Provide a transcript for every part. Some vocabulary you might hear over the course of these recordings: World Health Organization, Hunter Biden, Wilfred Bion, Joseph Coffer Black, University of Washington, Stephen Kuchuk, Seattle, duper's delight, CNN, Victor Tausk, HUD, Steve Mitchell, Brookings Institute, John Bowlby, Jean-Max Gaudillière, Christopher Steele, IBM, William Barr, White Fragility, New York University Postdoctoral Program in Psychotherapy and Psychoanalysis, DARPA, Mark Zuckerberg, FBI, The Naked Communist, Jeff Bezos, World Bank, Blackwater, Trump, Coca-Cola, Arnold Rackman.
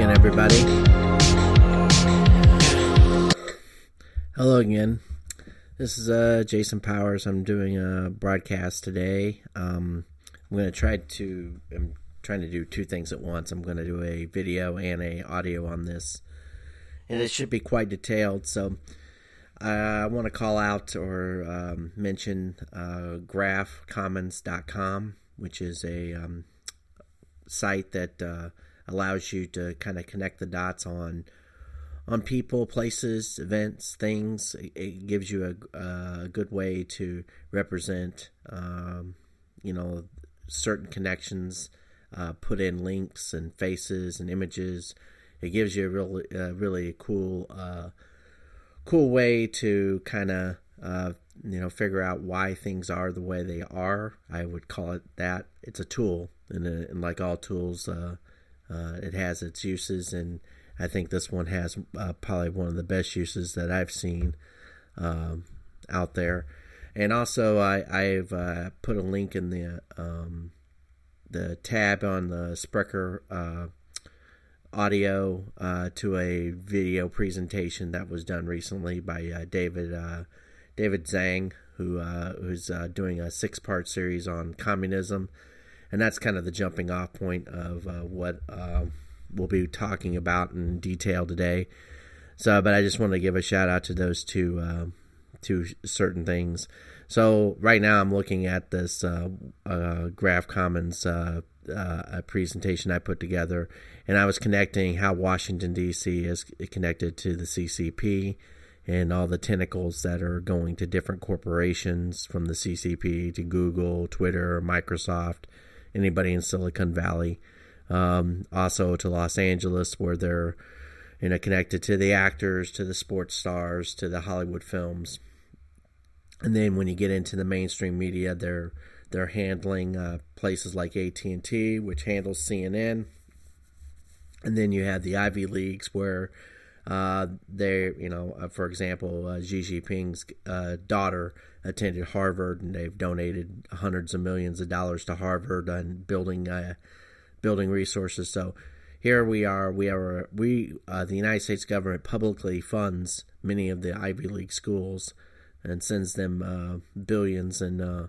again, everybody. Hello again. This is Jason Powers. I'm doing a broadcast today. I'm trying to do two things at once. I'm going to do a video and a audio on this, and it should be quite detailed. So I want to call out or mention graphcommons.com, which is a site that allows you to kind of connect the dots on people, places, events, things. It gives you a good way to represent, certain connections, put in links and faces and images. It gives you a really cool cool way to kind of, figure out why things are the way they are. I would call it that. It's a tool, and like all tools, it has its uses, and I think this one has probably one of the best uses that I've seen out there. And also, I've put a link in the tab on the Sprecher audio to a video presentation that was done recently by David Zhang, who's doing a 6-part series on communism, and that's kind of the jumping off point of what we'll be talking about in detail today. So, but I just want to give a shout out to those two certain things. So right now I'm looking at this Graph Commons a presentation I put together, and I was connecting how Washington, D.C. is connected to the CCP and all the tentacles that are going to different corporations, from the CCP to Google, Twitter, Microsoft, anybody in Silicon Valley. Also to Los Angeles, where they're connected to the actors, to the sports stars, to the Hollywood films. And then when you get into the mainstream media, they're handling places like AT&T, which handles CNN. And then you have the Ivy Leagues, where for example, Xi Jinping's daughter attended Harvard, and they've donated hundreds of millions of dollars to Harvard on building resources. So here we the United States government publicly funds many of the Ivy League schools and sends them billions in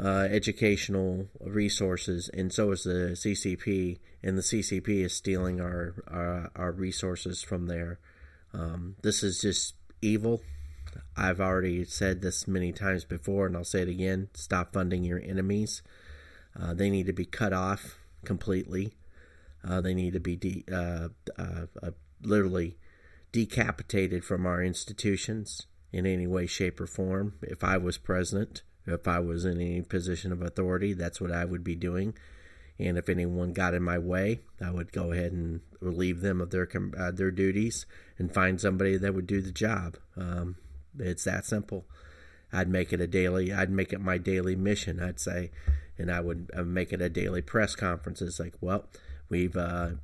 educational resources, and so is the CCP, and the CCP is stealing our resources from there. This is just evil. I've already said this many times before, and I'll say it again. Stop funding your enemies. They need to be cut off completely. They need to be literally decapitated from our institutions in any way, shape, or form. If I was president, if I was in any position of authority, that's what I would be doing. And if anyone got in my way, I would go ahead and relieve them of their duties and find somebody that would do the job. It's that simple. I'd make it my daily mission, I'd say, and I would make it a daily press conference. It's like, well, we've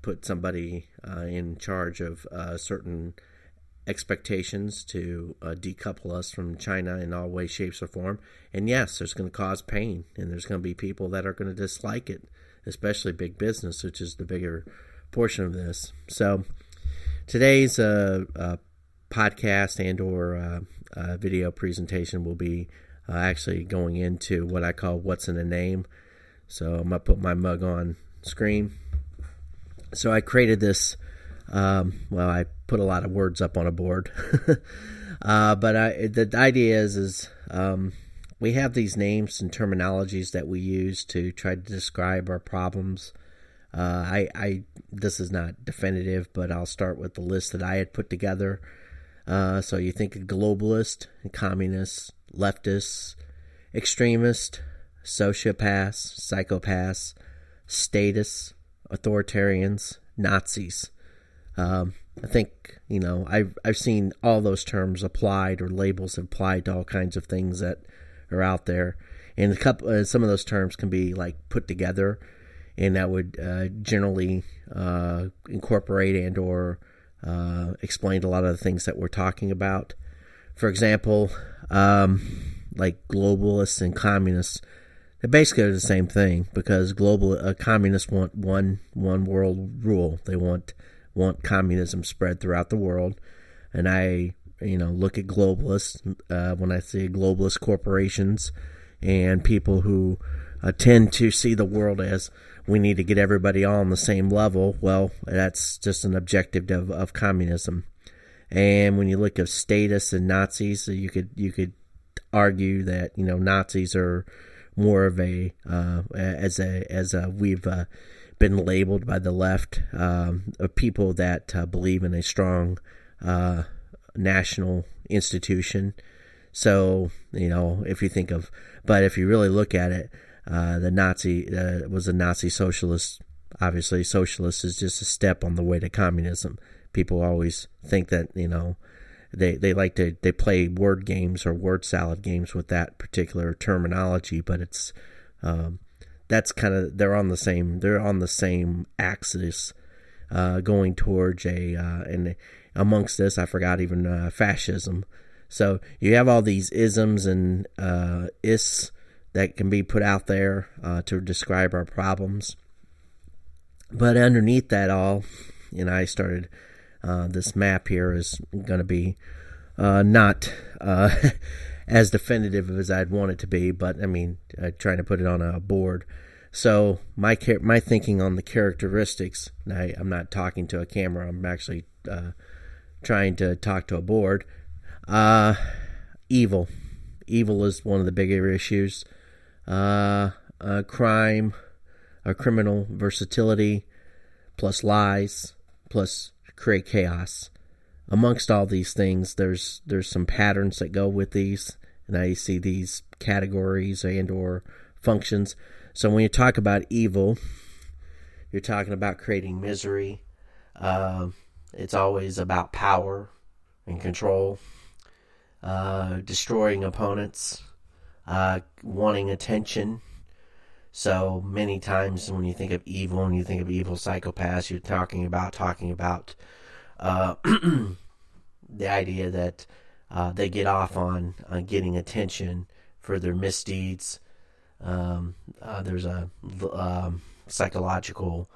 put somebody in charge of certain expectations to decouple us from China in all ways, shapes, or form. And yes, there's going to cause pain, and there's going to be people that are going to dislike it, especially big business, which is the bigger portion of this. So today's podcast and or video presentation will be actually going into what I call what's in a name. So I'm going to put my mug on screen. So I created this, I put a lot of words up on a board. The idea is we have these names and terminologies that we use to try to describe our problems. This is not definitive, but I'll start with the list that I had put together. So you think of globalist, communist, leftists, extremist, sociopaths, psychopaths, statists, authoritarians, Nazis. I think, I've seen all those terms applied, or labels applied to all kinds of things that are out there. And some of those terms can be put together, and that would generally incorporate and or explain a lot of the things that we're talking about. For example, globalists and communists, They basically are the same thing because global communists want one world rule. They want communism spread throughout the world. And I, look at globalists when I see globalist corporations and people who tend to see the world as we need to get everybody all on the same level. Well, that's just an objective of communism. And when you look at statists and Nazis, so you could argue that Nazis are more of a we've been labeled by the left of people that believe in a strong national institution. So if you think of, but if you really look at it, the Nazi was a Nazi socialist. Obviously, socialist is just a step on the way to communism. People always think that they like to play word games or word salad games with that particular terminology, but it's that's kind of they're on the same axis, going towards a and amongst this I forgot even fascism. So you have all these isms and ists that can be put out there to describe our problems, but underneath that all, I started. This map here is going to be not as definitive as I'd want it to be, but I'm trying to put it on a board. So my thinking on the characteristics, I'm not talking to a camera, I'm actually trying to talk to a board. Evil is one of the bigger issues. Crime, criminal versatility, plus lies, plus create chaos. Amongst all these things, there's some patterns that go with these, and I see these categories and or functions. So when you talk about evil, you're talking about creating misery. It's always about power and control, destroying opponents, wanting attention. So many times when you think of evil and you think of evil psychopaths, you're talking about the idea that they get off on getting attention for their misdeeds. There's a psychological,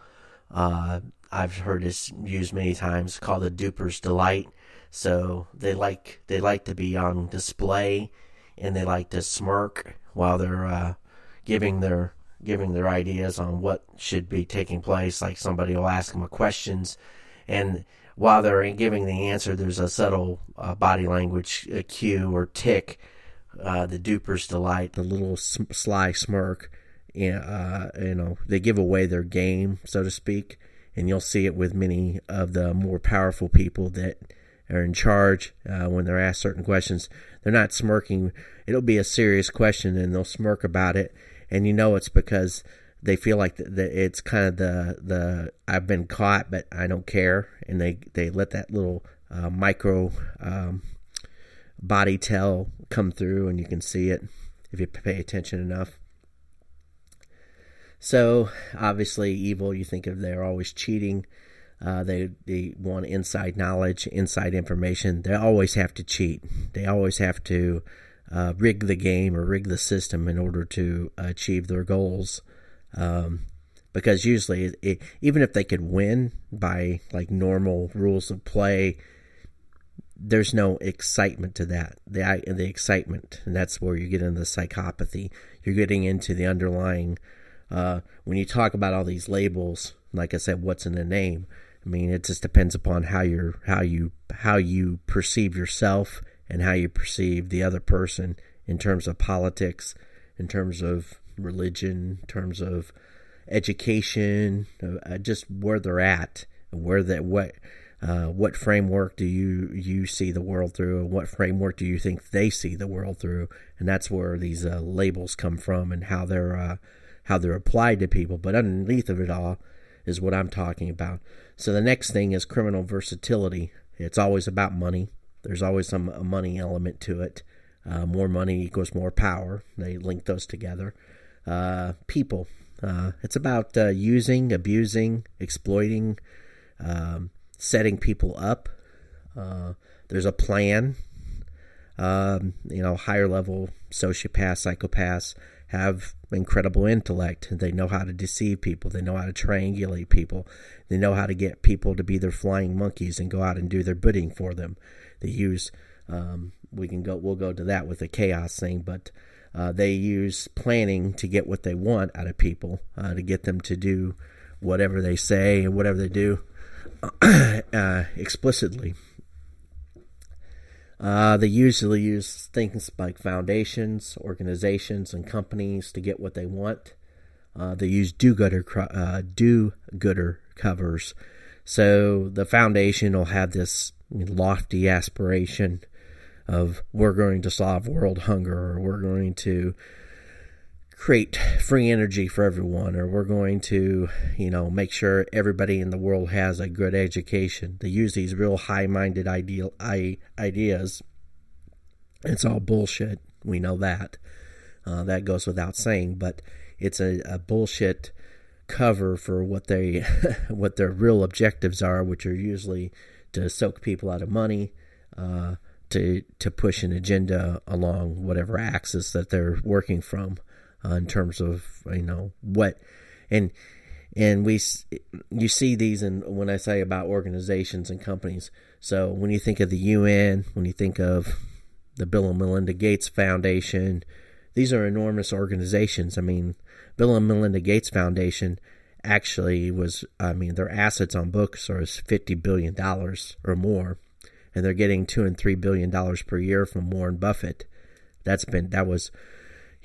I've heard this used many times, called the duper's delight. So they like to be on display, and they like to smirk while they're giving their ideas on what should be taking place. Like somebody will ask them questions, and while they're giving the answer, there's a subtle body language cue or tick, the duper's delight, the little sly smirk. They give away their game, so to speak, and you'll see it with many of the more powerful people that are in charge. When they're asked certain questions, they're not smirking. It'll be a serious question, and they'll smirk about it. And it's because they feel like it's kind of the I've been caught, but I don't care. And they let that little micro body tell come through, and you can see it if you pay attention enough. So obviously evil, you think of they're always cheating. They want inside knowledge, inside information. They always have to cheat. They always have to rig the game or rig the system in order to achieve their goals, because usually even if they could win by like normal rules of play, there's no excitement to that. The excitement, and that's where you get into the psychopathy. You're getting into the underlying when you talk about all these labels. Like I said, what's in a name? It just depends upon how you perceive yourself and how you perceive the other person in terms of politics, in terms of religion, in terms of education, just where they're at, what framework do you see the world through, and what framework do you think they see the world through? And that's where these labels come from and how they're applied to people. But underneath of it all is what I'm talking about. So the next thing is criminal versatility. It's always about money. There's always a money element to it. More money equals more power. They link those together. People. It's about using, abusing, exploiting, setting people up. There's a plan. Higher level sociopaths, psychopaths have incredible intellect. They know how to deceive people. They know how to triangulate people. They know how to get people to be their flying monkeys and go out and do their bidding for them. They use, we'll go to that with the chaos thing, but they use planning to get what they want out of people, to get them to do whatever they say and whatever they do explicitly. They usually use things like foundations, organizations, and companies to get what they want. They use do-gooder covers. So the foundation will have this lofty aspiration of we're going to solve world hunger, or we're going to create free energy for everyone, or we're going to, make sure everybody in the world has a good education. They use these real high-minded ideas. It's all bullshit. We know that. That goes without saying, but it's a bullshit cover for what they what their real objectives are, which are usually to soak people out of money, to push an agenda along whatever axis that they're working from. In terms of, what, and you see these in when I say about organizations and companies. So when you think of the UN, when you think of the Bill and Melinda Gates Foundation, these are enormous organizations. I mean, Bill and Melinda Gates Foundation actually was, their assets on books are $50 billion or more, and they're getting $2 and $3 billion per year from Warren Buffett.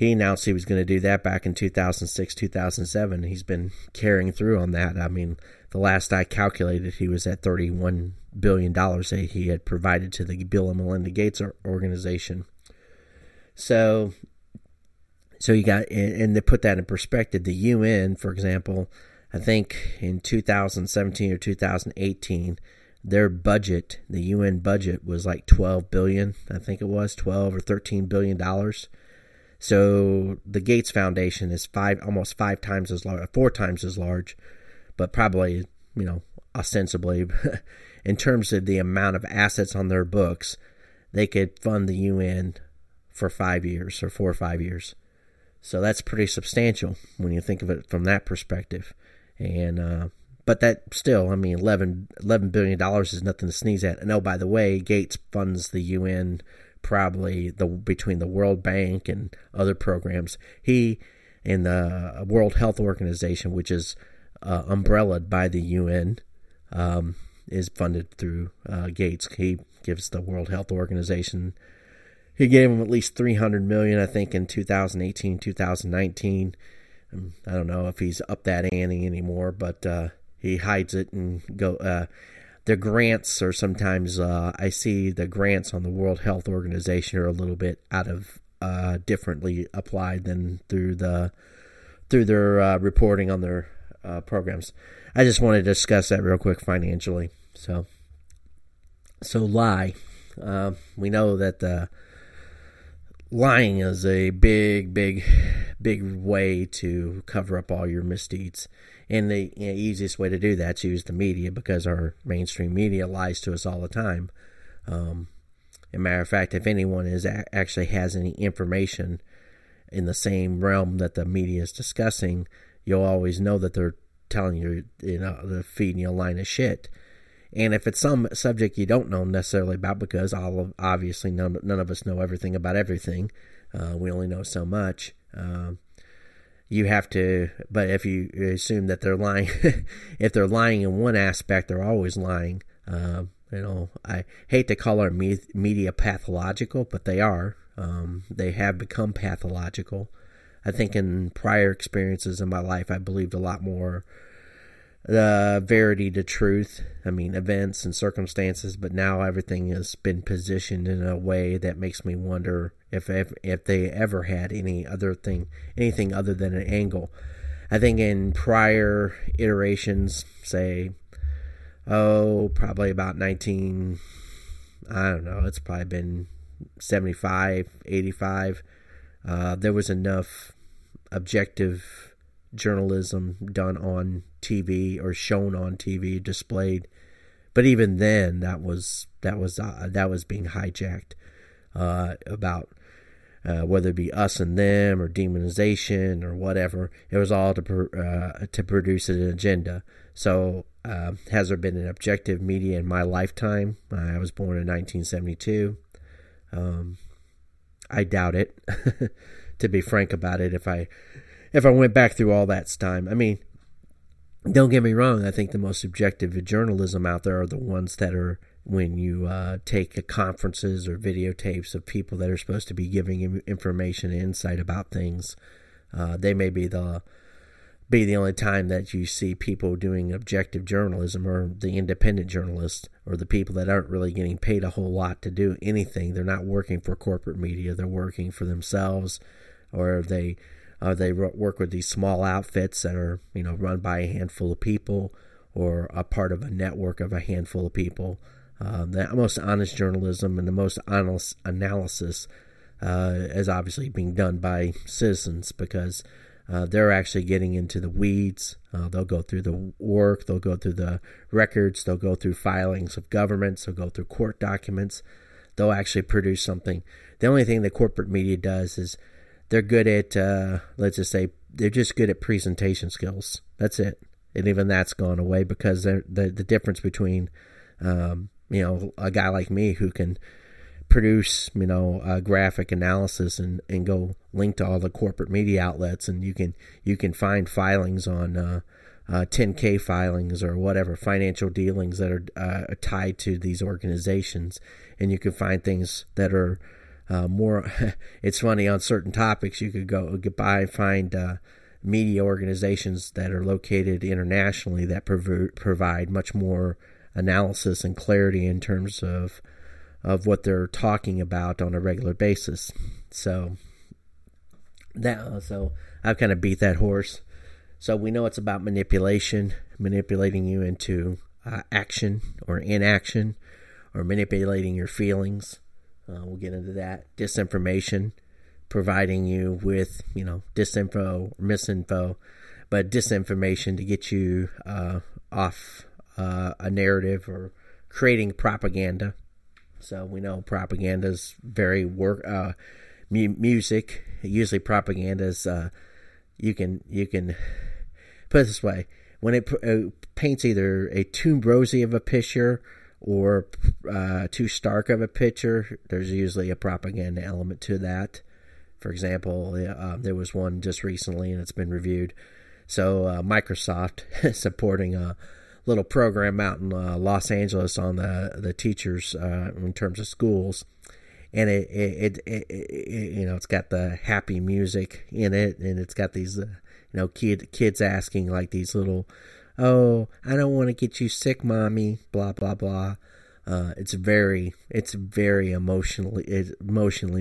He announced he was going to do that back in 2006, 2007. He's been carrying through on that. The last I calculated, he was at $31 billion that he had provided to the Bill and Melinda Gates organization. So you got, and to put that in perspective, the UN, for example, I think in 2017 or 2018, their budget, the UN budget, was like $12 billion. I think it was $12 or $13 billion. So the Gates Foundation is almost five times as large, 4 times as large, but probably, ostensibly, in terms of the amount of assets on their books, they could fund the UN for 4 or 5 years. So that's pretty substantial when you think of it from that perspective. And but that still, $11 billion is nothing to sneeze at. And oh, by the way, Gates funds the UN probably between the World Bank and other programs. He and the World Health Organization, which is umbrellaed by the UN, is funded through Gates. He gives the World Health Organization. He gave them at least $300 million, I think, in 2018, 2019. I don't know if he's up that ante anymore, but he hides it and go. The grants are sometimes, I see the grants on the World Health Organization are a little bit out of differently applied than through their reporting on their programs. I just wanted to discuss that real quick financially. So lie. We know that lying is a big, big, big way to cover up all your misdeeds. And the easiest way to do that is use the media, because our mainstream media lies to us all the time. As a matter of fact, if anyone actually has any information in the same realm that the media is discussing, you'll always know that they're telling you, they're feeding you a line of shit. And if it's some subject you don't know necessarily about, because obviously none of us know everything about everything. We only know so much. You have to, but if you assume that they're lying, if they're lying in one aspect, they're always lying. I hate to call our media pathological, but they are. They have become pathological. I think in prior experiences in my life, I believed a lot more the verity to truth. Events and circumstances, but now everything has been positioned in a way that makes me wonder if they ever had anything other than an angle. I think in prior iterations, say, probably about 19, I don't know, it's probably been 75, 85, there was enough objective journalism done on TV or shown on TV, displayed, but even then, that was being hijacked. About whether it be us and them or demonization or whatever. It was all to produce an agenda. So has there been an objective media in my lifetime? I was born in 1972. I doubt it, to be frank about it, if I went back through all that time. I mean, don't get me wrong. I think the most objective journalism out there are the ones that are when you take conferences or videotapes of people that are supposed to be giving information and insight about things. They may be the only time that you see people doing objective journalism, or the independent journalists, or the people that aren't really getting paid a whole lot to do anything. They're not working for corporate media. They're working for themselves, or they work with these small outfits that are, you know, run by a handful of people or a part of a network of a handful of people. The most honest journalism and the most honest analysis is obviously being done by citizens, because they're actually getting into the weeds. They'll go through the work. They'll go through the records. They'll go through filings of governments. They'll go through court documents. They'll actually produce something. The only thing the corporate media does is they're good at, let's just say, they're just good at presentation skills. That's it. And even that's gone away, because the difference between, you know, a guy like me who can produce, you know, a graphic analysis and go link to all the corporate media outlets, and you can find filings on 10K filings or whatever, financial dealings that are tied to these organizations, and you can find things that are more. It's funny, on certain topics you could find media organizations that are located internationally that provide much more analysis and clarity in terms of what they're talking about on a regular basis. So I've kind of beat that horse. So we know it's about manipulation, manipulating you into action or inaction, or manipulating your feelings. We'll get into that. Disinformation, providing you with, you know, disinfo, misinfo, but disinformation to get you off a narrative, or creating propaganda. So we know propaganda is very music. Usually propaganda is, you can put it this way. When it paints either a too rosy of a picture or too stark of a picture, there's usually a propaganda element to that. For example, there was one just recently, and it's been reviewed. So Microsoft supporting a little program out in Los Angeles on the teachers in terms of schools, and it you know, it's got the happy music in it, and it's got these you know, kids asking like these little, oh, I don't want to get you sick, mommy, blah blah blah. It's very emotionally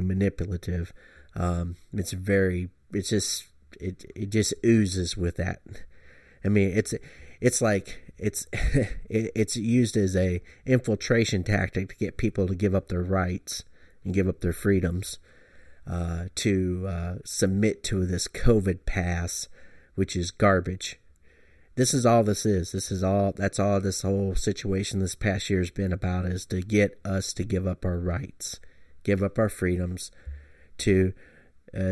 manipulative. It just oozes with that. I mean, it's used as a infiltration tactic to get people to give up their rights and give up their freedoms, to submit to this COVID pass, which is garbage. This is all this is. That's all this whole situation this past year has been about, is to get us to give up our rights, give up our freedoms, to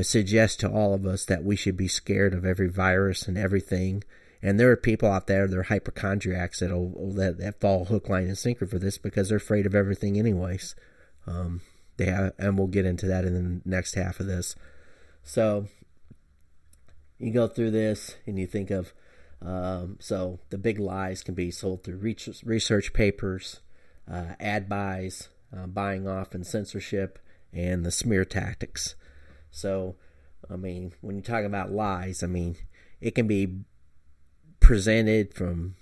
suggest to all of us that we should be scared of every virus and everything. And there are people out there that are hypochondriacs that fall hook, line, and sinker for this, because they're afraid of everything anyways. And we'll get into that in the next half of this. So you go through this and you think of, so the big lies can be sold through research papers, ad buys, buying off and censorship, and the smear tactics. So, I mean, when you talk about lies, I mean, it can be presented from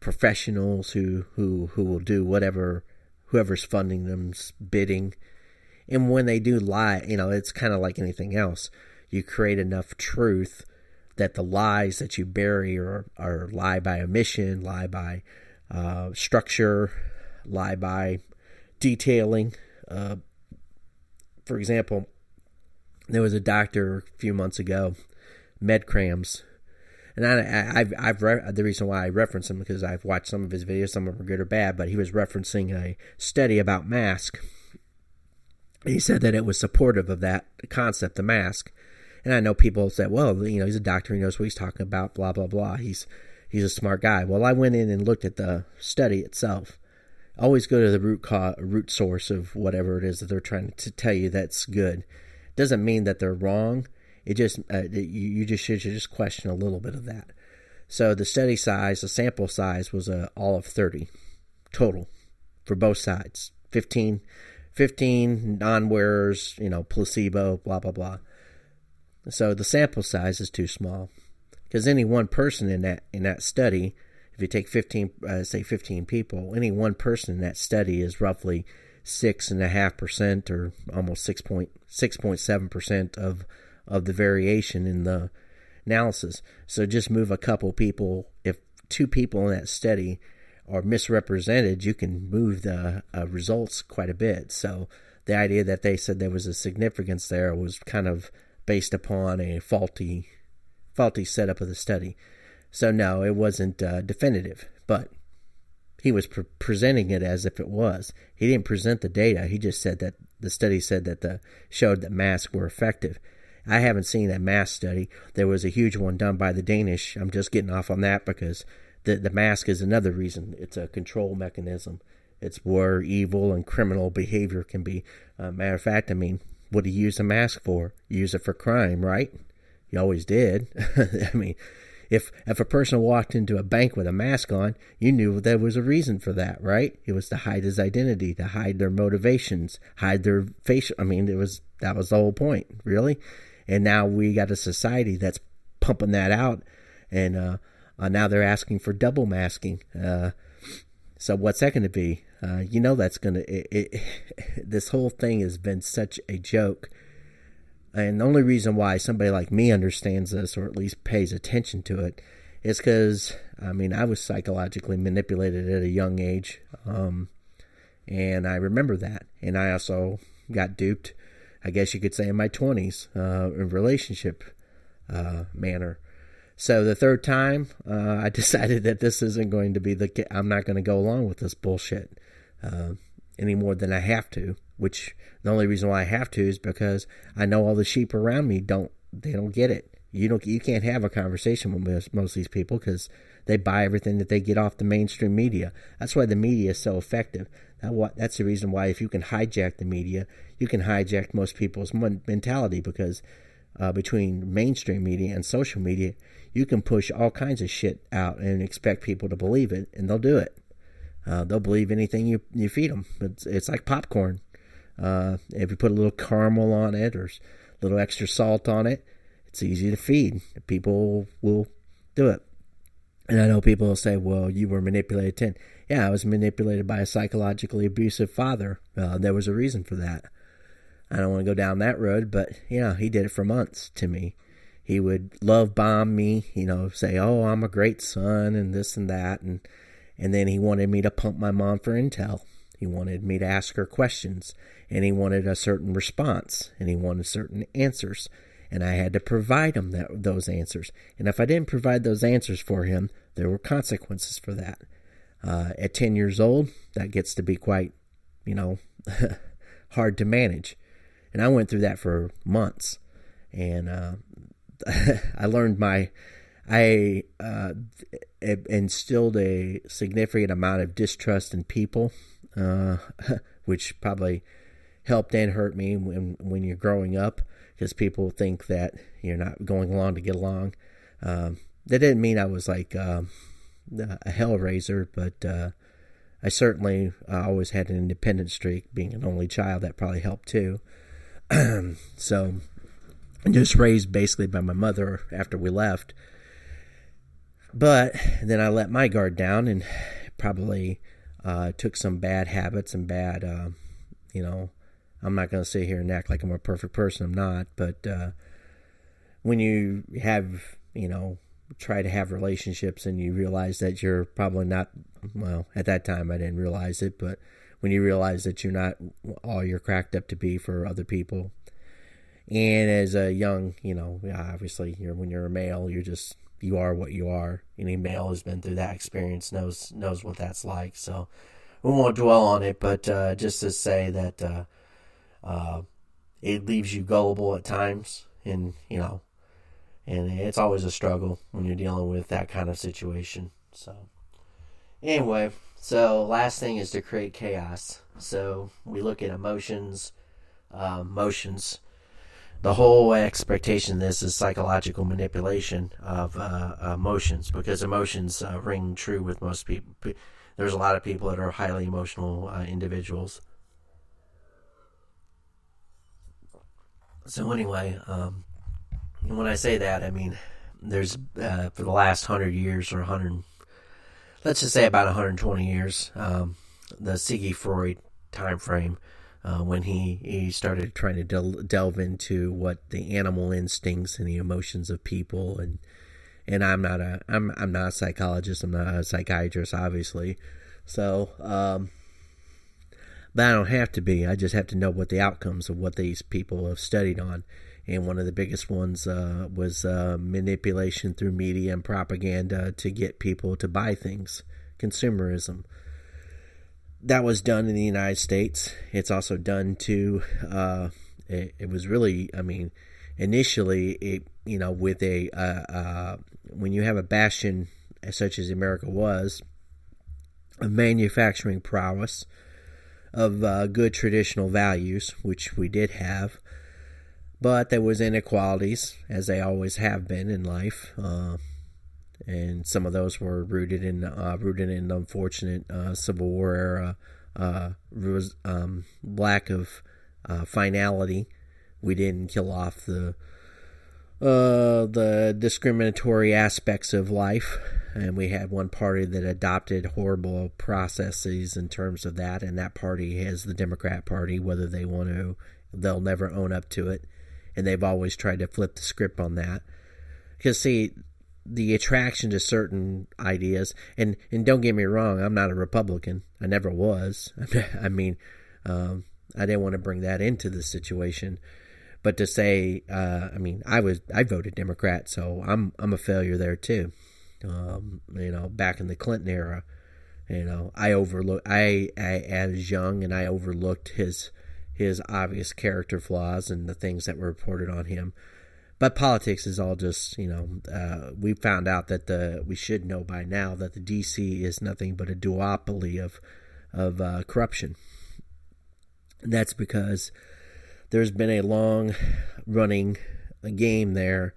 professionals who will do whatever whoever's funding them's bidding. And when they do lie, you know, it's kind of like anything else. You create enough truth that the lies that you bury are lie by omission, lie by structure, lie by detailing. For example, there was a doctor a few months ago, MedCrams. And the reason why I reference him, because I've watched some of his videos, some of them are good or bad, but he was referencing a study about masks. He said that it was supportive of that concept, the mask. And I know people said, well, you know, he's a doctor, he knows what he's talking about, blah, blah, blah. He's a smart guy. Well, I went in and looked at the study itself. Always go to the root source of whatever it is that they're trying to tell you that's good. Doesn't mean that they're wrong. It just you should just question a little bit of that. So the study size, the sample size was all of 30 total for both sides. 15 non-wearers, you know, placebo, blah, blah, blah. So the sample size is too small because any one person in that study, if you take 15 people, any one person in that study is roughly 6.5% or almost 6.7% of the variation in the analysis. So just move a couple people. If two people in that study are misrepresented, you can move the results quite a bit. So the idea that they said there was a significance there was kind of based upon a faulty setup of the study. So no, it wasn't definitive, but he was presenting it as if it was. He didn't present the data. He just said that the study showed that masks were effective. I haven't seen a mask study. There was a huge one done by the Danish. I'm just getting off on that because the mask is another reason. It's a control mechanism. It's where evil and criminal behavior can be. Matter of fact, I mean, what do you use a mask for? You use it for crime, right? You always did. I mean, if a person walked into a bank with a mask on, you knew there was a reason for that, right? It was to hide his identity, to hide their motivations, hide their facial. I mean, that was the whole point, really. And now we got a society that's pumping that out, and now they're asking for double masking. So what's that going to be? You know that's going to... This whole thing has been such a joke. And the only reason why somebody like me understands this, or at least pays attention to it, is because, I mean, I was psychologically manipulated at a young age. And I remember that. And I also got duped, I guess you could say, in my 20s, in relationship manner. So the third time, I decided that this isn't going to be I'm not going to go along with this bullshit any more than I have to, which the only reason why I have to is because I know all the sheep around me don't get it. You can't have a conversation with most of these people because they buy everything that they get off the mainstream media. That's why the media is so effective. That's the reason why if you can hijack the media, you can hijack most people's mentality because between mainstream media and social media, you can push all kinds of shit out and expect people to believe it, and they'll do it. They'll believe anything you feed them. It's like popcorn. If you put a little caramel on it or a little extra salt on it, it's easy to feed. People will do it. And I know people will say, well, you were manipulated. Yeah, I was manipulated by a psychologically abusive father. There was a reason for that. I don't want to go down that road, but, you know, he did it for months to me. He would love bomb me, you know, say, oh, I'm a great son and this and that. And then he wanted me to pump my mom for intel. He wanted me to ask her questions, and he wanted a certain response, and he wanted certain answers. And I had to provide him those answers. And if I didn't provide those answers for him, there were consequences for that. At 10 years old, that gets to be quite, you know, hard to manage. And I went through that for months. And I learned it instilled a significant amount of distrust in people, which probably helped and hurt me when you're growing up. Because people think that you're not going along to get along. That didn't mean I was like a hellraiser, but I certainly always had an independent streak. Being an only child, that probably helped too. So, just raised basically by my mother after we left. But then I let my guard down and probably took some bad habits and bad, I'm not going to sit here and act like I'm a perfect person. I'm not. But when you have, you know, try to have relationships and you realize that you're probably not, well, at that time I didn't realize it, but when you realize that you're not all you're cracked up to be for other people. And as a young, you know, obviously when you're a male, you are what you are. Any male who's been through that experience knows what that's like. So we won't dwell on it, but just to say that It leaves you gullible at times, and, you know, and it's always a struggle when you're dealing with that kind of situation. So anyway, so last thing is to create chaos. So we look at emotions, motions. The whole expectation of this is psychological manipulation of emotions, because emotions ring true with most people. There's a lot of people that are highly emotional individuals. So anyway, when I say that, I mean, there's for the last 100 years or 100, let's just say about 120 years, the Sigmund Freud time frame, when he started trying to delve into what the animal instincts and the emotions of people, and I'm not a psychologist, I'm not a psychiatrist, obviously, so but I don't have to be. I just have to know what the outcomes of what these people have studied on, and one of the biggest ones was manipulation through media and propaganda to get people to buy things, consumerism. That was done in the United States. It's also done to, it was really, I mean, initially, with when you have a bastion such as America was, of manufacturing prowess, of good traditional values, which we did have, but there was inequalities, as they always have been in life, and some of those were rooted in the unfortunate Civil War era lack of finality. We didn't kill off the discriminatory aspects of life, and we had one party that adopted horrible processes in terms of that, and that party is the Democrat Party. Whether they want to, they'll never own up to it, and they've always tried to flip the script on that. Because see, the attraction to certain ideas, and don't get me wrong, I'm not a Republican. I never was. I mean, I didn't want to bring that into the situation, but to say, I voted Democrat, so I'm a failure there too. Back in the Clinton era, I was young and I overlooked his obvious character flaws and the things that were reported on him. But politics is all just, we found out that we should know by now that the D.C. is nothing but a duopoly of corruption. And that's because there's been a long-running game there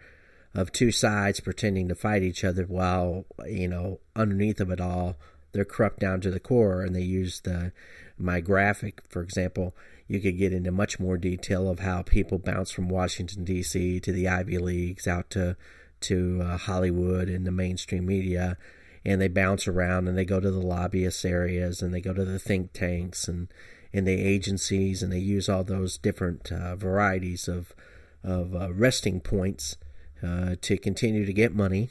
of two sides pretending to fight each other while, underneath of it all, they're corrupt down to the core, and they use my graphic, for example. You could get into much more detail of how people bounce from Washington, D.C. to the Ivy Leagues out to Hollywood and the mainstream media, and they bounce around and they go to the lobbyist areas and they go to the think tanks and the agencies, and they use all those different varieties of resting points to continue to get money,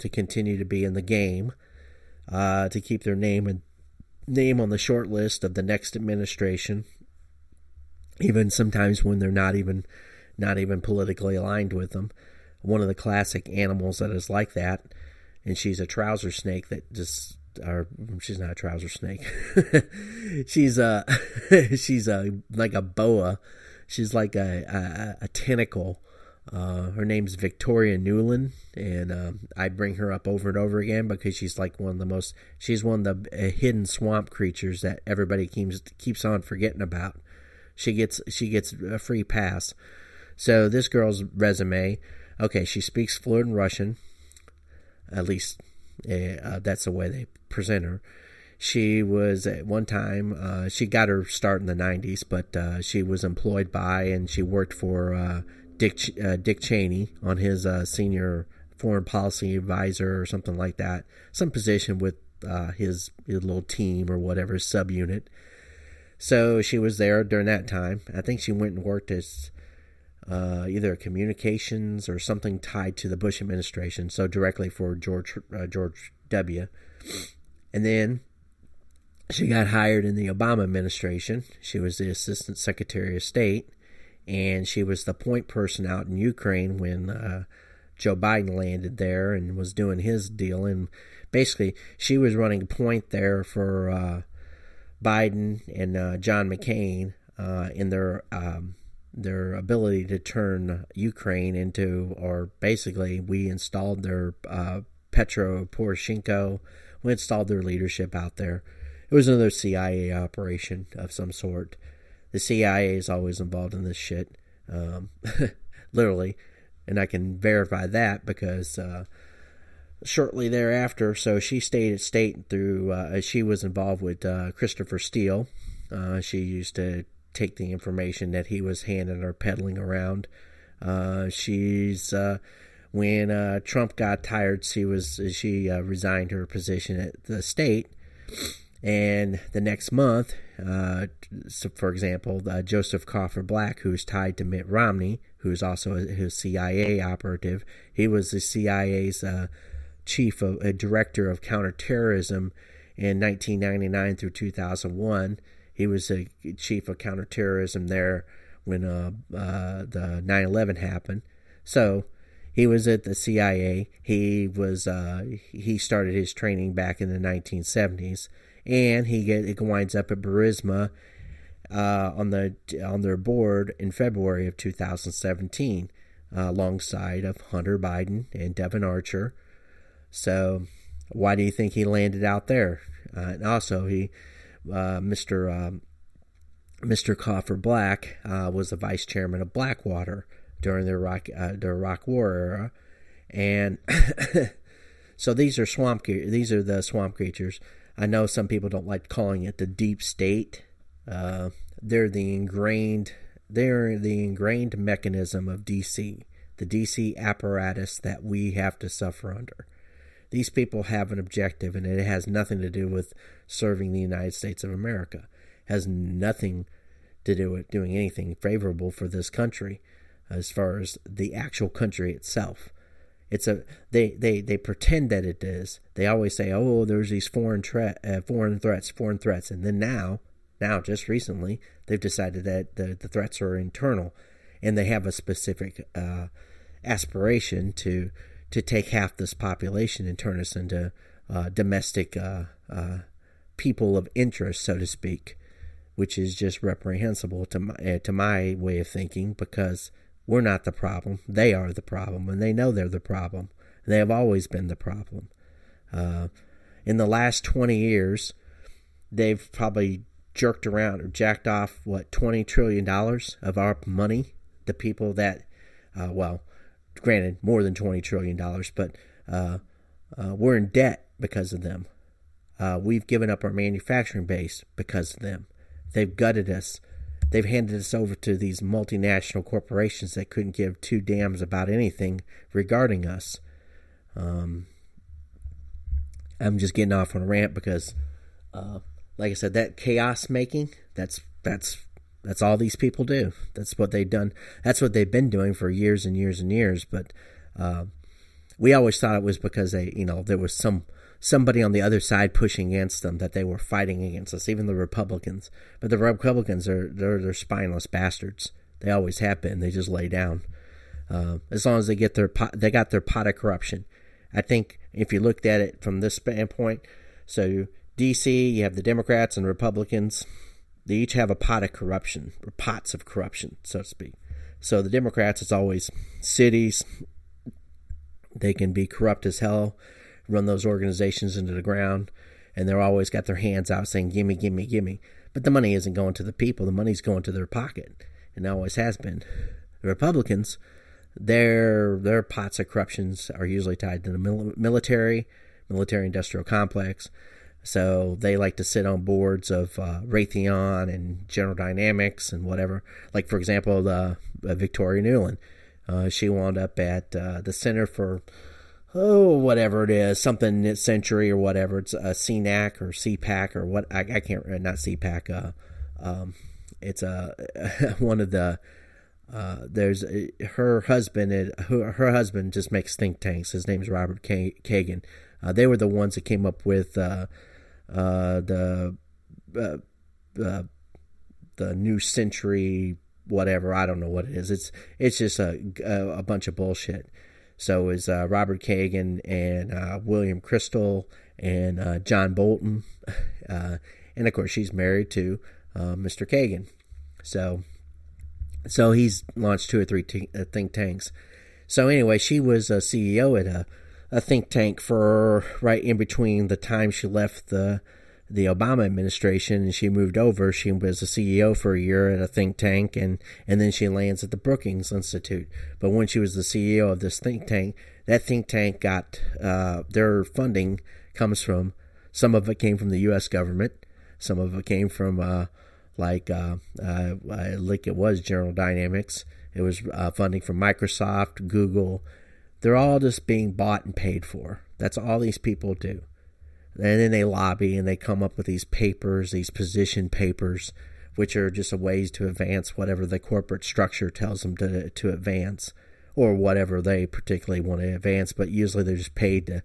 to continue to be in the game, to keep their name on the short list of the next administration, even sometimes when they're not even politically aligned with them. One of the classic animals that is like that, and she's a trouser snake that just, or she's not a trouser snake. she's like a boa. She's like a tentacle. Her name's Victoria Newland, and I bring her up over and over again because she's like one of the hidden swamp creatures that everybody keeps on forgetting about. She gets a free pass. So this girl's resume, okay, she speaks fluent Russian, at least that's the way they present her. She was at one time, she got her start in the 90s, but she was employed by and she worked for Dick Cheney on his senior foreign policy advisor or something like that, some position with his little team or whatever, subunit. So she was there during that time. I think she went and worked as either communications or something tied to the Bush administration, so directly for George W. And then she got hired in the Obama administration. She was the Assistant Secretary of State, and she was the point person out in Ukraine when Joe Biden landed there and was doing his deal. And basically, she was running point there for Biden and John McCain in their ability to turn Ukraine into, or basically we installed their Petro Poroshenko, we installed their leadership out there. It was another CIA operation of some sort. The CIA is always involved in this shit, literally, and I can verify that because shortly thereafter, so she stayed at state through, she was involved with Christopher Steele. She used to take the information that he was handing or peddling around. When Trump got tired, she resigned her position at the state. And the next month, so for example, Joseph Coffer Black, who's tied to Mitt Romney, who's also a CIA operative, he was the CIA's director of counterterrorism in 1999 through 2001. He was a chief of counterterrorism there when the 9/11 happened. So he was at the CIA. He started his training back in the 1970s, and he winds up at Burisma on their board in February of 2017, alongside of Hunter Biden and Devin Archer. So why do you think he landed out there? And also he. Mr. Coffer Black was the vice chairman of Blackwater during the Iraq War era, and so these are the swamp creatures. I know some people don't like calling it the deep state. They're the ingrained mechanism of DC, the DC apparatus that we have to suffer under. These people have an objective, and it has nothing to do with serving the United States of America. It has nothing to do with doing anything favorable for this country as far as the actual country itself. They pretend that it is. They always say, oh, there's these foreign threats. And then now just recently, they've decided that the threats are internal, and they have a specific aspiration to take half this population and turn us into domestic people of interest, so to speak, which is just reprehensible to my way of thinking, because we're not the problem. They are the problem, and they know they're the problem. They have always been the problem. In the last 20 years, they've probably jerked around or jacked off, what, $20 trillion of our money? The people that, granted, more than $20 trillion, but we're in debt because of them. We've given up our manufacturing base because of them. They've gutted us. They've handed us over to these multinational corporations that couldn't give two damns about anything regarding us. I'm just getting off on a rant because, like I said, that chaos making, that's all these people do. That's what they've done. That's what they've been doing for years and years and years. But we always thought it was because there was somebody on the other side pushing against them, that they were fighting against us, even the Republicans. But the Republicans they're spineless bastards. They always have been. They just lay down as long as they get their pot of corruption. I think if you looked at it from this standpoint, so DC, you have the Democrats and Republicans. They each have a pot of corruption, or pots of corruption, so to speak. So the Democrats, it's always cities. They can be corrupt as hell, run those organizations into the ground, and they're always got their hands out saying, gimme, gimme, gimme. But the money isn't going to the people. The money's going to their pocket, and it always has been. The Republicans, their pots of corruptions are usually tied to the military-industrial complex. So they like to sit on boards of Raytheon and General Dynamics and whatever. Like, for example, Victoria Newland. She wound up at the Center for, whatever it is, something Century or whatever. It's CNAC or CPAC or what. I can't, not CPAC. It's one of the, there's her husband just makes think tanks. His name's Robert Kagan. They were the ones that came up with the new century, whatever. I don't know what it is. It's just a bunch of bullshit. So is Robert Kagan and William Kristol and John Bolton, and of course she's married to Mr. Kagan. So he's launched two or three think tanks. So anyway, she was a CEO at a think tank for right in between the time she left the Obama administration and she moved over. She was a CEO for a year at a think tank, and then she lands at the Brookings Institute. But when she was the CEO of this think tank, that think tank got their funding comes from, some of it came from the U.S. government, some of it came from it was General Dynamics. It was funding from Microsoft, Google. They're all just being bought and paid for. That's all these people do. And then they lobby and they come up with these papers, these position papers, which are just a ways to advance whatever the corporate structure tells them to advance, or whatever they particularly want to advance. But usually they're just paid to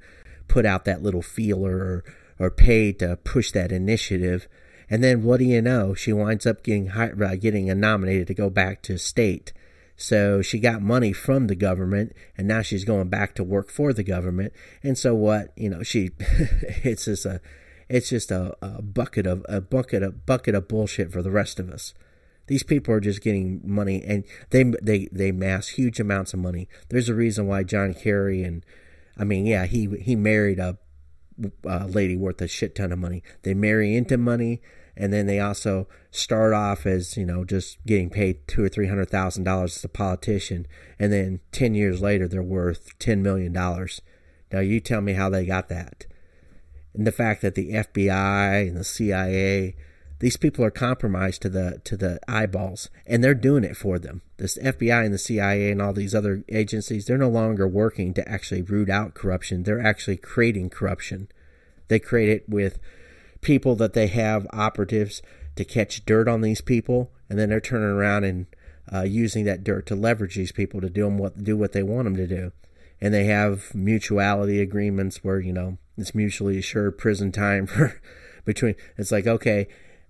put out that little feeler or paid to push that initiative. And then what do you know? She winds up getting nominated to go back to state. So she got money from the government, and now she's going back to work for the government. And so what? You know, she it's just a bucket of bullshit for the rest of us. These people are just getting money, and they amass huge amounts of money. There's a reason why John Kerry he married a lady worth a shit ton of money. They marry into money, and then they also start off as, you know, just getting paid $200,000 or $300,000 as a politician, and then 10 years later they're worth $10 million. Now you tell me how they got that. And the fact that the FBI and the CIA, these people are compromised to the eyeballs, and they're doing it for them. This FBI and the CIA and all these other agencies, they're no longer working to actually root out corruption. They're actually creating corruption. They create it with people that they have operatives to catch dirt on these people, and then they're turning around and using that dirt to leverage these people to do what they want them to do. And they have mutuality agreements where, you know, it's mutually assured prison time for between. It's like, okay,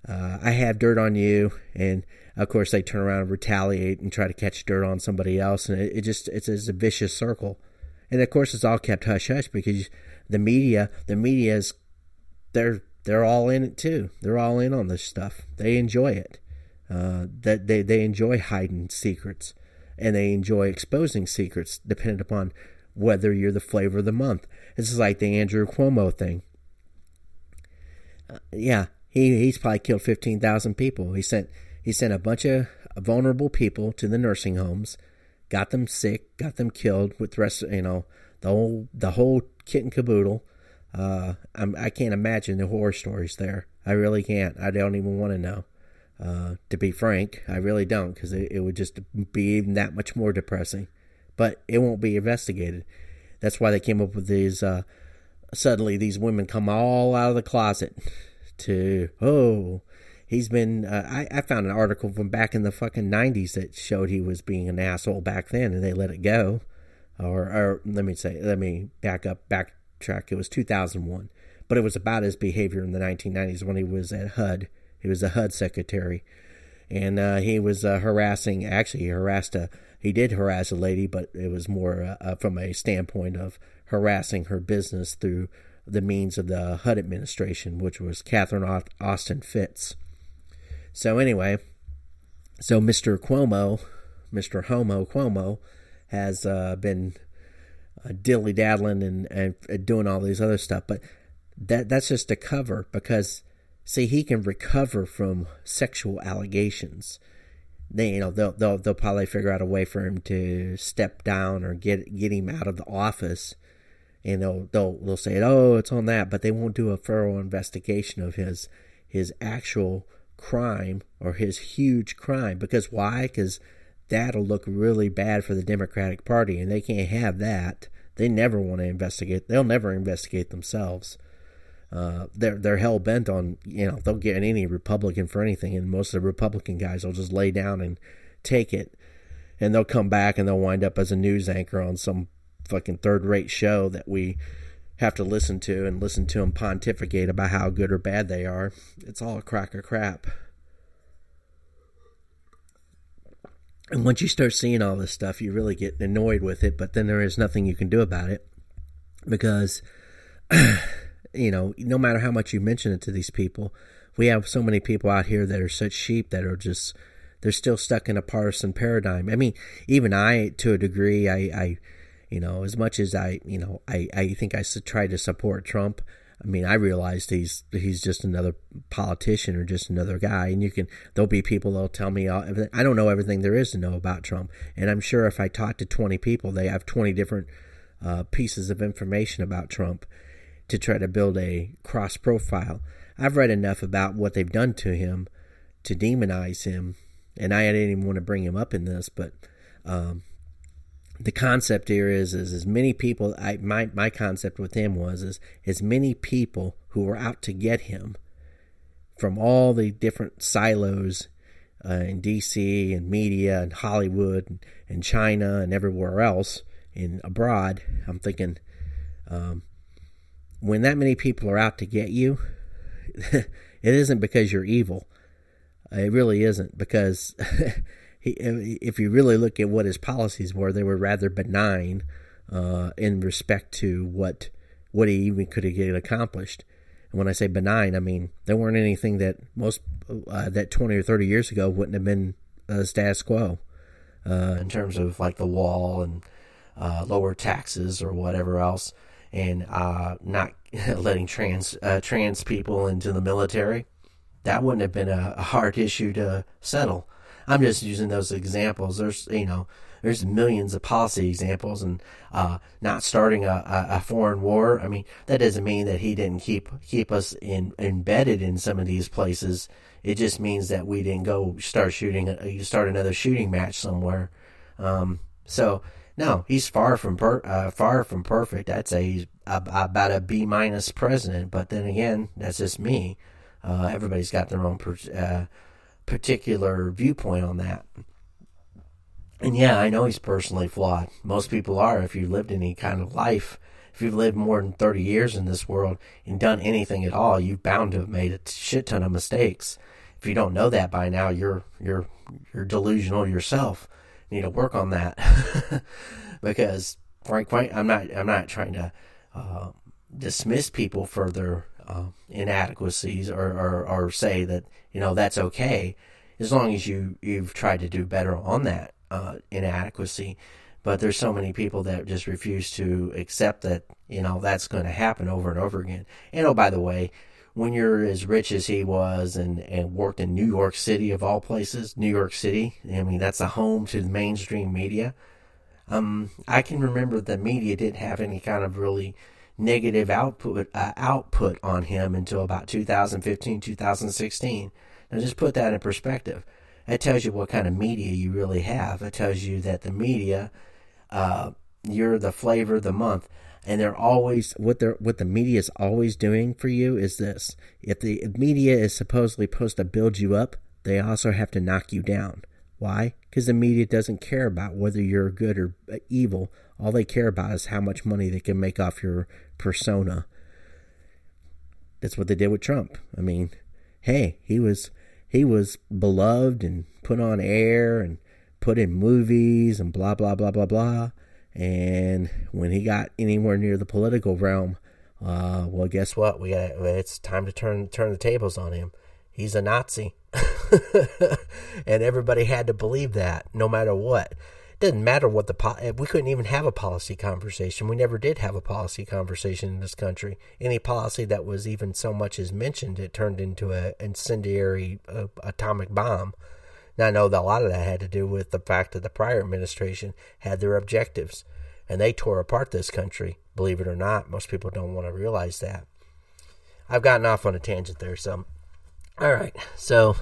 I have dirt on you, and of course they turn around and retaliate and try to catch dirt on somebody else, and it's a vicious circle. And of course it's all kept hush hush because the media is they're all in it too. They're all in on this stuff. They enjoy it. That they enjoy hiding secrets, and they enjoy exposing secrets, depending upon whether you're the flavor of the month. This is like the Andrew Cuomo thing. He's probably killed 15,000 people. He sent a bunch of vulnerable people to the nursing homes, got them sick, got them killed with the rest, you know, the whole kit and caboodle. I can't imagine the horror stories there. I really can't. I don't even want to know. To be frank, I really don't, because it would just be even that much more depressing. But it won't be investigated. That's why they came up with these. Suddenly, these women come all out of the closet. I found an article from back in the fucking 90s that showed he was being an asshole back then, and they let it go. Or let me backtrack. It was 2001, but it was about his behavior in the 1990s when he was at HUD. He was a HUD secretary, and he was harassing. Actually, he did harass a lady, but it was more from a standpoint of harassing her business through the means of the HUD administration, which was Catherine Austin Fitz. So anyway, so Mr. Cuomo has been dilly-daddling and doing all these other stuff, but that's just a cover, because see, he can recover from sexual allegations. They, you know, they'll probably figure out a way for him to step down or get him out of the office. And they'll say, oh, it's on that, but they won't do a thorough investigation of his actual crime or his huge crime. Because why? Because that'll look really bad for the Democratic Party, and they can't have that. They never want to investigate. They'll never investigate themselves. They're hell bent on, you know, they'll get any Republican for anything, and most of the Republican guys will just lay down and take it, and they'll come back and they'll wind up as a news anchor on some fucking third-rate show that we have to listen to them pontificate about how good or bad they are. It's all a crack of crap. And once you start seeing all this stuff, you really get annoyed with it, but then there is nothing you can do about it, because, you know, no matter how much you mention it to these people, we have so many people out here that are such sheep that are just They're still stuck in a partisan paradigm. I mean, even I, to a degree, I you know, as much as I think I try to support Trump. I mean, I realized he's just another politician or just another guy. And there'll be people that'll tell me everything. I don't know everything there is to know about Trump. And I'm sure if I talk to 20 people, they have 20 different pieces of information about Trump to try to build a cross profile. I've read enough about what they've done to him to demonize him. And I didn't even want to bring him up in this, but the concept here is as many people, my concept with him was as many people who were out to get him from all the different silos in D.C. and media and Hollywood and China and everywhere else and abroad. I'm thinking, when that many people are out to get you, it isn't because you're evil. It really isn't, because... If you really look at what his policies were, they were rather benign in respect to what he even could have get accomplished. And when I say benign, I mean there weren't anything that most that 20 or 30 years ago wouldn't have been status quo in terms of like the wall and lower taxes or whatever else, and not letting trans people into the military. That wouldn't have been a hard issue to settle. I'm just using those examples. There's millions of policy examples, and not starting a foreign war. I mean, that doesn't mean that he didn't keep us embedded in some of these places. It just means that we didn't go start another shooting match somewhere. So no, he's far from perfect. I'd say he's about a B- president, but then again, that's just me. Everybody's got their own particular viewpoint on that. And yeah, I know he's personally flawed. Most people are. If you've lived any kind of life, if you've lived more than 30 years in this world and done anything at all, you've bound to have made a shit ton of mistakes. If you don't know that by now, you're delusional yourself. You need to work on that. Because quite, I'm not trying to dismiss people for their inadequacies or say that, that's okay as long as you've tried to do better on that inadequacy. But there's so many people that just refuse to accept that, that's going to happen over and over again. And oh, by the way, when you're as rich as he was and worked in New York City of all places, New York City, I mean, that's a home to the mainstream media. I can remember the media didn't have any kind of really negative output on him until about 2015, 2016. Now just put that in perspective. That tells you what kind of media you really have. It tells you that the media, you're the flavor of the month, and they're always what the media is always doing for you is this: if the media is supposed to build you up, they also have to knock you down. Why? Because the media doesn't care about whether you're good or evil. All they care about is how much money they can make off your persona. That's what they did with Trump. I mean, hey, he was beloved and put on air and put in movies and blah, blah, blah, blah, blah. And when he got anywhere near the political realm, well, guess what? It's time to turn the tables on him. He's a Nazi. And everybody had to believe that no matter what. Doesn't matter what we couldn't even have a policy conversation. We never did have a policy conversation in this country. Any policy that was even so much as mentioned, it turned into an incendiary atomic bomb. Now, I know that a lot of that had to do with the fact that the prior administration had their objectives, and they tore apart this country, believe it or not. Most people don't want to realize that. I've gotten off on a tangent there, so... All right, so...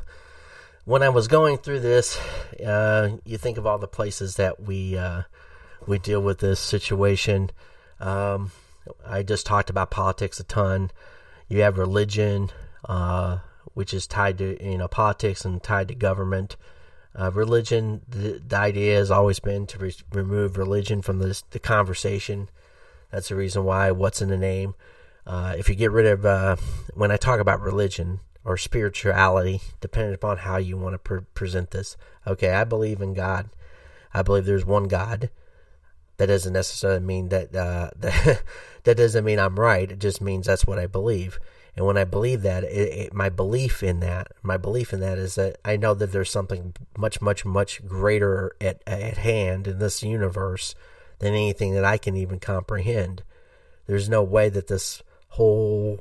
When I was going through this, you think of all the places that we deal with this situation. I just talked about politics a ton. You have religion, which is tied to politics and tied to government. Religion, the idea has always been to remove religion from the conversation. That's the reason why what's in the name. If you get rid of when I talk about religion. Or spirituality, depending upon how you want to present this. Okay, I believe in God. I believe there's one God. That doesn't necessarily mean that that doesn't mean I'm right. It just means that's what I believe. And when I believe that, my belief in that is that I know that there's something much, much, much greater at hand in this universe than anything that I can even comprehend. There's no way that this whole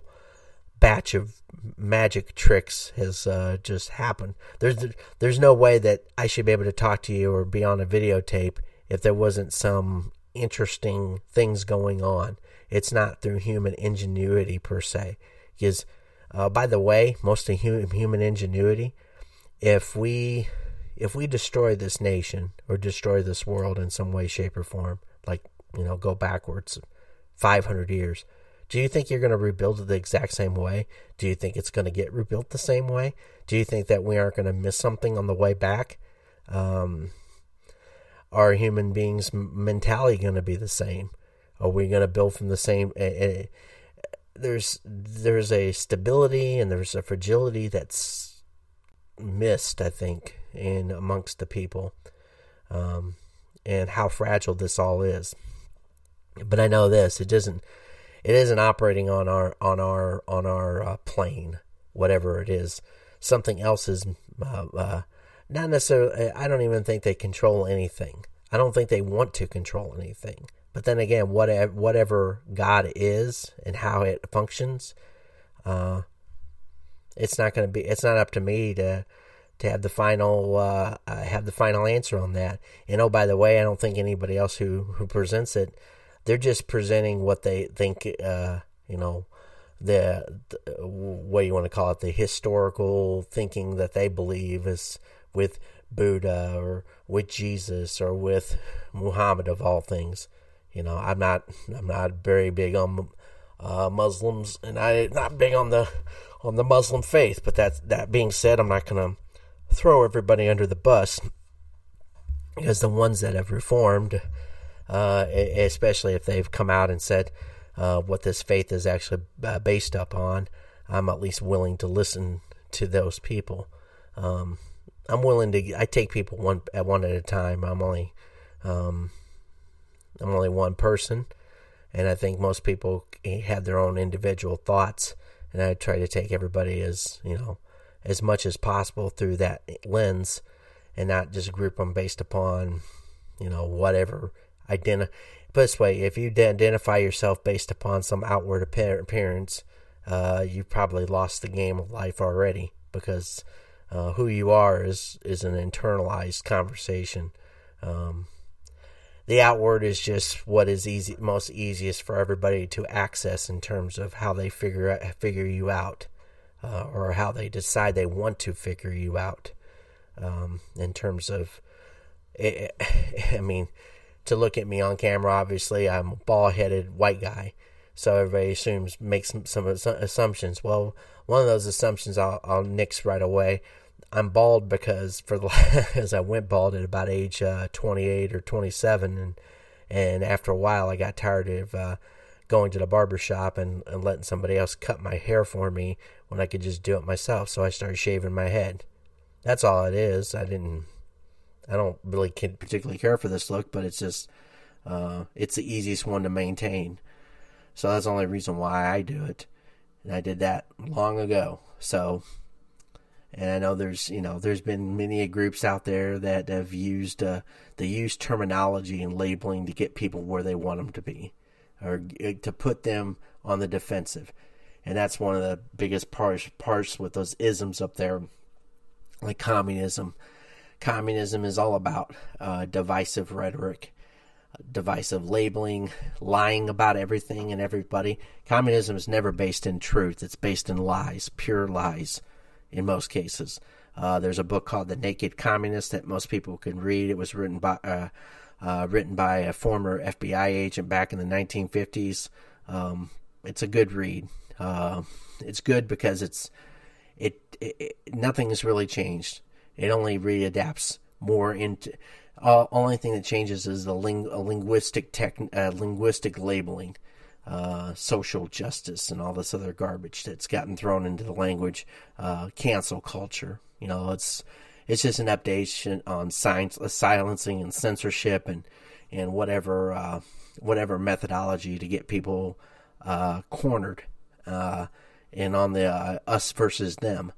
batch of magic tricks has just happened. There's no way that I should be able to talk to you or be on a videotape if there wasn't some interesting things going on. It's not through human ingenuity per se. Because, by the way, most of human ingenuity, if we destroy this nation or destroy this world in some way, shape, or form, like, go backwards 500 years, do you think you're going to rebuild it the exact same way? Do you think it's going to get rebuilt the same way? Do you think that we aren't going to miss something on the way back? Are human beings' mentality going to be the same? Are we going to build from the same... There's a stability and there's a fragility that's missed, I think, in amongst the people, and how fragile this all is. But I know this: it isn't operating on our plane, whatever it is. Something else is not necessarily. I don't even think they control anything. I don't think they want to control anything. But then again, whatever God is and how it functions, it's not going to be. It's not up to me to have the final answer on that. And oh, by the way, I don't think anybody else who presents it. They're just presenting what they think. The what do you want to call it? The historical thinking that they believe is with Buddha or with Jesus or with Muhammad of all things. I'm not very big on Muslims, and I'm not big on the Muslim faith. But that being said, I'm not going to throw everybody under the bus, because the ones that have reformed, especially if they've come out and said what this faith is actually based upon, I'm at least willing to listen to those people. I take people one at a time. I'm only one person, and I think most people have their own individual thoughts, and I try to take everybody as much as possible through that lens, and not just group them based upon, whatever. Put this way, if you identify yourself based upon some outward appearance, you've probably lost the game of life already, because who you are is an internalized conversation. The outward is just what is most easiest for everybody to access in terms of how they figure you out, or how they decide they want to figure you out. In terms of, to look at me on camera, obviously I'm a bald-headed white guy, so everybody makes some assumptions. Well, one of those assumptions I'll nix right away. I'm bald because as I went bald at about age 28 or 27, and after a while I got tired of going to the barber shop and letting somebody else cut my hair for me when I could just do it myself. So I started shaving my head. That's all it is. I don't really particularly care for this look, but it's just it's the easiest one to maintain. So that's the only reason why I do it, and I did that long ago. So. And I know there's been many groups out there that have used they use terminology and labeling to get people where they want them to be, or to put them on the defensive. And that's one of the biggest parts with those isms up there, like communism. Communism is all about divisive rhetoric, divisive labeling, lying about everything and everybody. Communism is never based in truth. It's based in lies, pure lies. In most cases, there's a book called The Naked Communist that most people can read. It was written by a former FBI agent back in the 1950s. It's a good read. It's good because nothing has really changed. It only readapts more into. Only thing that changes is the linguistic labeling. Social justice and all this other garbage that's gotten thrown into the language, cancel culture. It's just an update on science, silencing and censorship and whatever methodology to get people cornered and on the us versus them,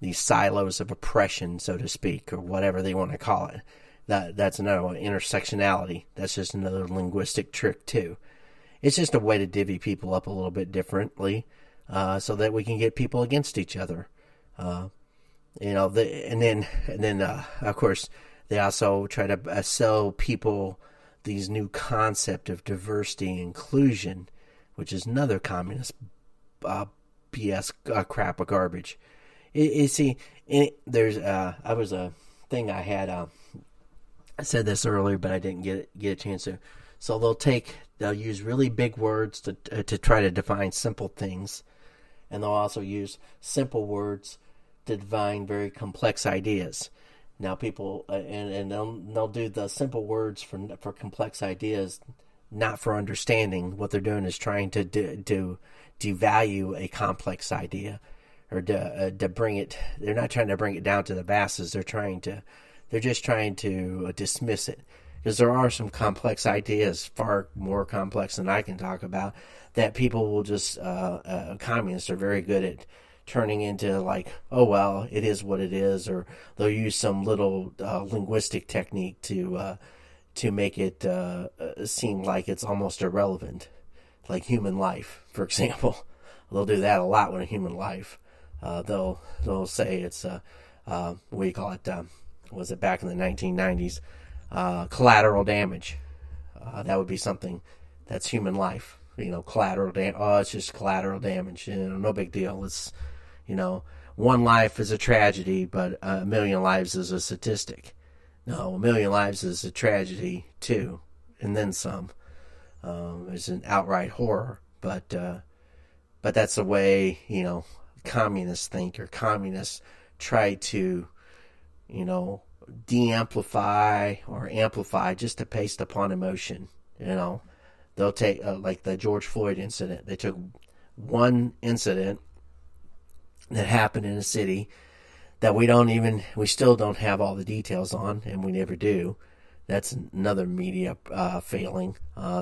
these silos of oppression, so to speak, or whatever they want to call it. That's another one, intersectionality. That's just another linguistic trick too. It's just a way to divvy people up a little bit differently, so that we can get people against each other. And then of course they also try to sell people these new concept of diversity and inclusion, which is another communist BS crap of garbage. You see, there's I was a thing I had. I said this earlier, but I didn't get a chance to. So they'll use really big words to try to define simple things, and they'll also use simple words to define very complex ideas. Now people and they'll do the simple words for complex ideas, not for understanding. What they're doing is trying to devalue a complex idea, or to bring it. They're not trying to bring it down to the masses. They're just trying to dismiss it, because there are some complex ideas, far more complex than I can talk about, that people will just communists are very good at turning into like, oh well, it is what it is, or they'll use some little linguistic technique to make it seem like it's almost irrelevant, like human life, for example. They'll do that a lot with a human life. They'll say it's what do you call it? Was it back in the 1990s? Collateral damage. That would be something that's human life. You know, collateral damage. Oh, it's just collateral damage. You know, no big deal. It's, you know, one life is a tragedy, but a million lives is a statistic. No, a million lives is a tragedy too, and then some. It's an outright horror, but that's the way, you know, communists think, or communists try to, you know, de-amplify or amplify just to paste upon emotion. You know, they'll take like the George Floyd incident. They took one incident that happened in a city that we still don't have all the details on, and we never do. That's another media failing.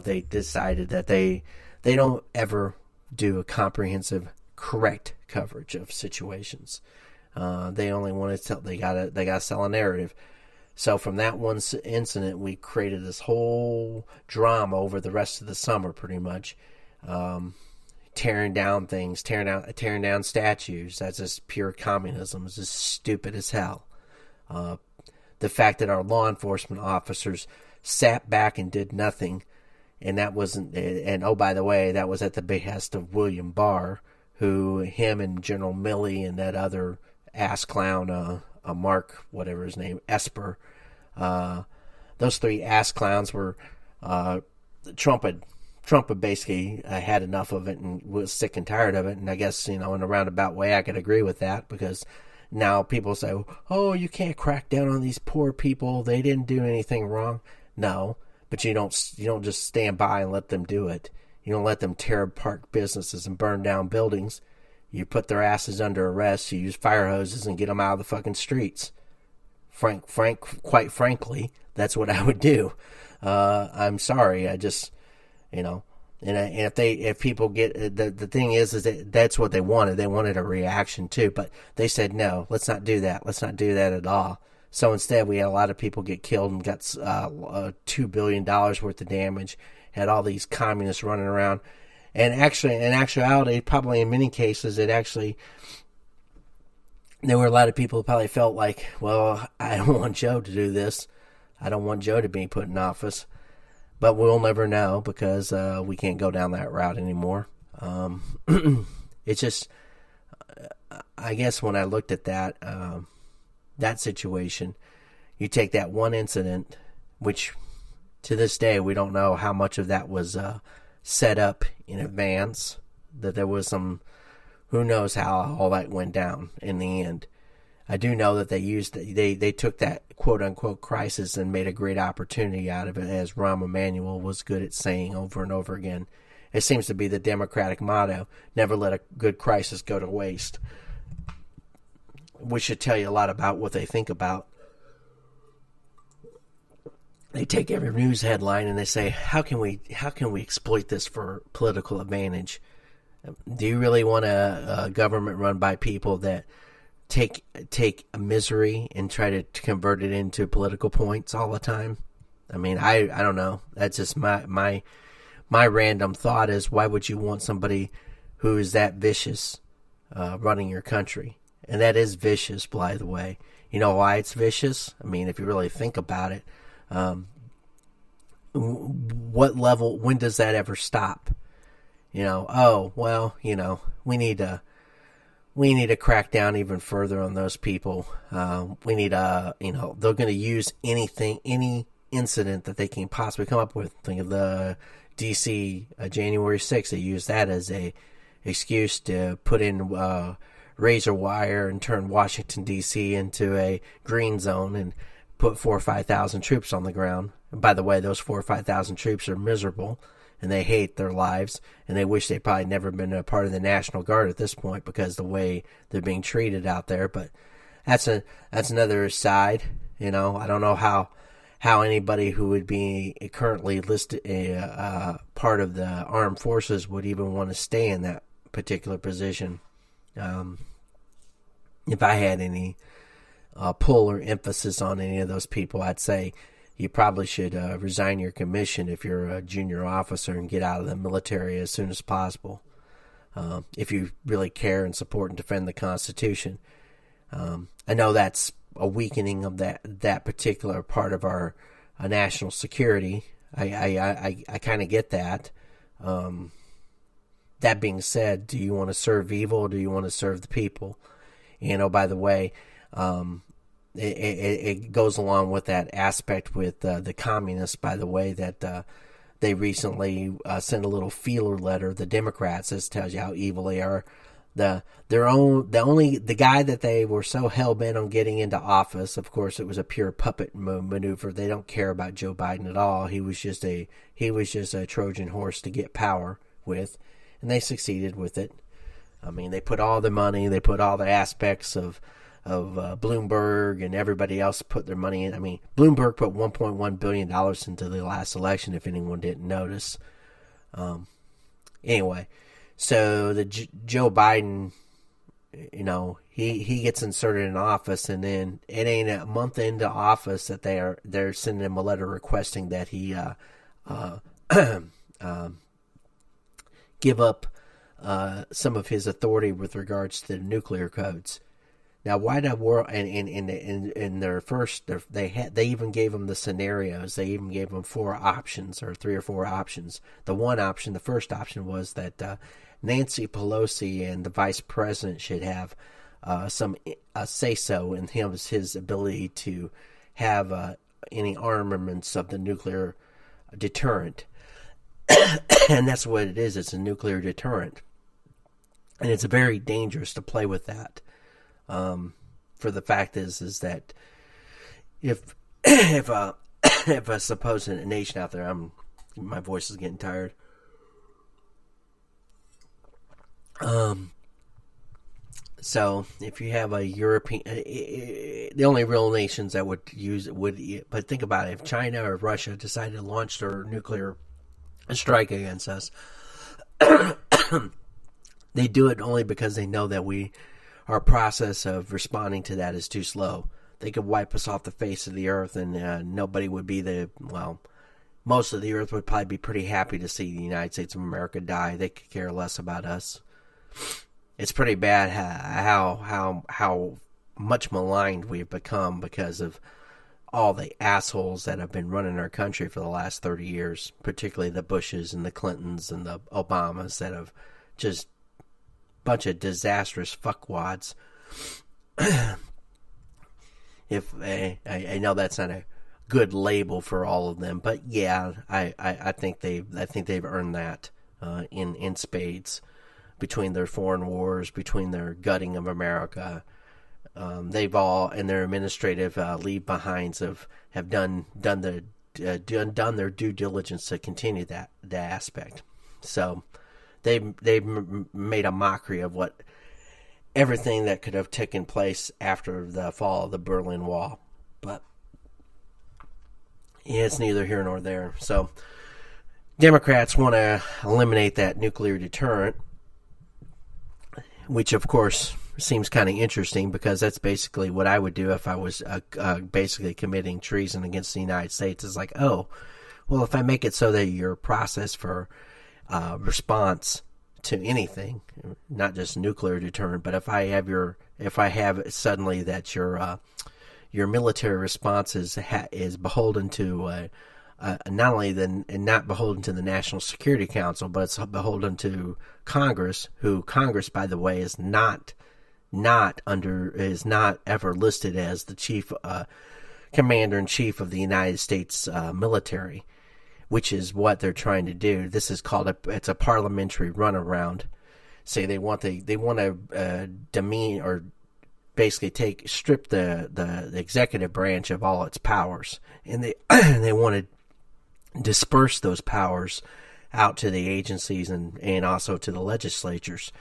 They decided that they don't ever do a comprehensive, correct coverage of situations. They only want to tell. They got to sell a narrative. So from that one incident, we created this whole drama over the rest of the summer, pretty much, tearing down things, tearing down statues. That's just pure communism. It's just stupid as hell. The fact that our law enforcement officers sat back and did nothing, and that wasn't. And oh, by the way, that was at the behest of William Barr, who him and General Milley and that other ass clown, Mark, whatever his name, Esper, those three ass clowns were, Trump had basically had enough of it and was sick and tired of it. And I guess, you know, in a roundabout way, I could agree with that, because now people say, oh, you can't crack down on these poor people. They didn't do anything wrong. No, but you don't just stand by and let them do it. You don't let them tear apart businesses and burn down buildings. You put their asses under arrest. You use fire hoses and get them out of the fucking streets. Quite frankly, that's what I would do. I'm sorry. I just, you know, and if people get, the thing is that that's what they wanted. They wanted a reaction too, but they said, no, let's not do that. Let's not do that at all. So instead we had a lot of people get killed and got $2 billion worth of damage. Had all these communists running around. And actually, in actuality, probably in many cases, there were a lot of people who probably felt like, well, I don't want Joe to do this. I don't want Joe to be put in office. But we'll never know, because we can't go down that route anymore. It's just, I guess when I looked at that situation, you take that one incident, which, to this day, we don't know how much of that was set up in advance, that there was some, who knows how all that went down in the end. I do know that they took that quote-unquote crisis and made a great opportunity out of it, as Rahm Emanuel was good at saying over and over again. It seems to be the Democratic motto, never let a good crisis go to waste, which should tell you a lot about what they think about. They take every news headline and they say, how can we exploit this for political advantage? Do you really want a government run by people that take misery and try to convert it into political points all the time? I mean, I don't know. That's just my random thought is, why would you want somebody who is that vicious running your country? And that is vicious, by the way. You know why it's vicious? I mean, if you really think about it, what level, when does that ever stop? You know, oh, well, you know, we need to crack down even further on those people. We need a, you know, they're going to use anything, any incident that they can possibly come up with. Think of the DC January 6th. They used that as a excuse to put in razor wire and turn Washington, D.C. into a green zone and put 4,000 or 5,000 troops on the ground. And by the way, those 4,000 or 5,000 troops are miserable and they hate their lives and they wish they'd probably never been a part of the National Guard at this point because the way they're being treated out there. But that's another side. You know, I don't know how anybody who would be currently listed part of the armed forces would even want to stay in that particular position. If I had any pull or emphasis on any of those people, I'd say you probably should resign your commission if you're a junior officer and get out of the military as soon as possible. If you really care and support and defend the Constitution. I know that's a weakening of that particular part of our national security. I kind of get that. That being said, do you want to serve evil or do you want to serve the people? You know, by the way, it goes along with that aspect with the communists, by the way, that they recently sent a little feeler letter, the Democrats. This tells you how evil they are. The guy that they were so hell-bent on getting into office, of course, it was a pure puppet maneuver. They don't care about Joe Biden at all. He was just a Trojan horse to get power with. And they succeeded with it. I mean, they put all the money, they put all the aspects of Bloomberg and everybody else put their money in. I mean, Bloomberg put $1.1 billion into the last election, if anyone didn't notice. Anyway, so the Joe Biden, you know, he gets inserted in office, and then it ain't a month into office that they're sending him a letter requesting that he give up some of his authority with regards to the nuclear codes. Now, why did World and in their first they even gave him the scenarios. They even gave him three or four options. The one option, the first option, was that Nancy Pelosi and the vice president should have some say so in his ability to have any armaments of the nuclear deterrent. And that's what it is. It's a nuclear deterrent. And it's very dangerous to play with that. For the fact is that if a supposed nation out there, my voice is getting tired. So if you have a European, the only real nations that would use it but think about it, if China or Russia decided to launch their nuclear strike against us, they do it only because they know that our process of responding to that is too slow. They could wipe us off the face of the earth, and nobody would be most of the earth would probably be pretty happy to see the United States of America die. They could care less about us. It's pretty bad how much maligned we've become because of all the assholes that have been running our country for the last 30 years, particularly the Bushes and the Clintons and the Obamas, that have just bunch of disastrous fuckwads. I know that's not a good label for all of them, but yeah, I think they've earned that in spades, between their foreign wars, between their gutting of America. They've all, and their administrative leave behinds, have done their due diligence to continue that aspect. So they've made a mockery of what everything that could have taken place after the fall of the Berlin Wall. But yeah, it's neither here nor there. So Democrats want to eliminate that nuclear deterrent. which of course seems kind of interesting because that's basically what I would do if I was basically committing treason against the United States. It's like, oh, well, if I make it so that your process for response to anything, not just nuclear deterrent, but if I have suddenly that your military response is beholden to not beholden to the National Security Council, but it's beholden to Congress, who Congress, by the way, is not ever listed as the chief commander in chief of the United States military, which is what they're trying to do. This is called it's a parliamentary runaround. Say they want to demean or basically strip the executive branch of all its powers, and they want to disperse those powers out to the agencies and also to the legislatures.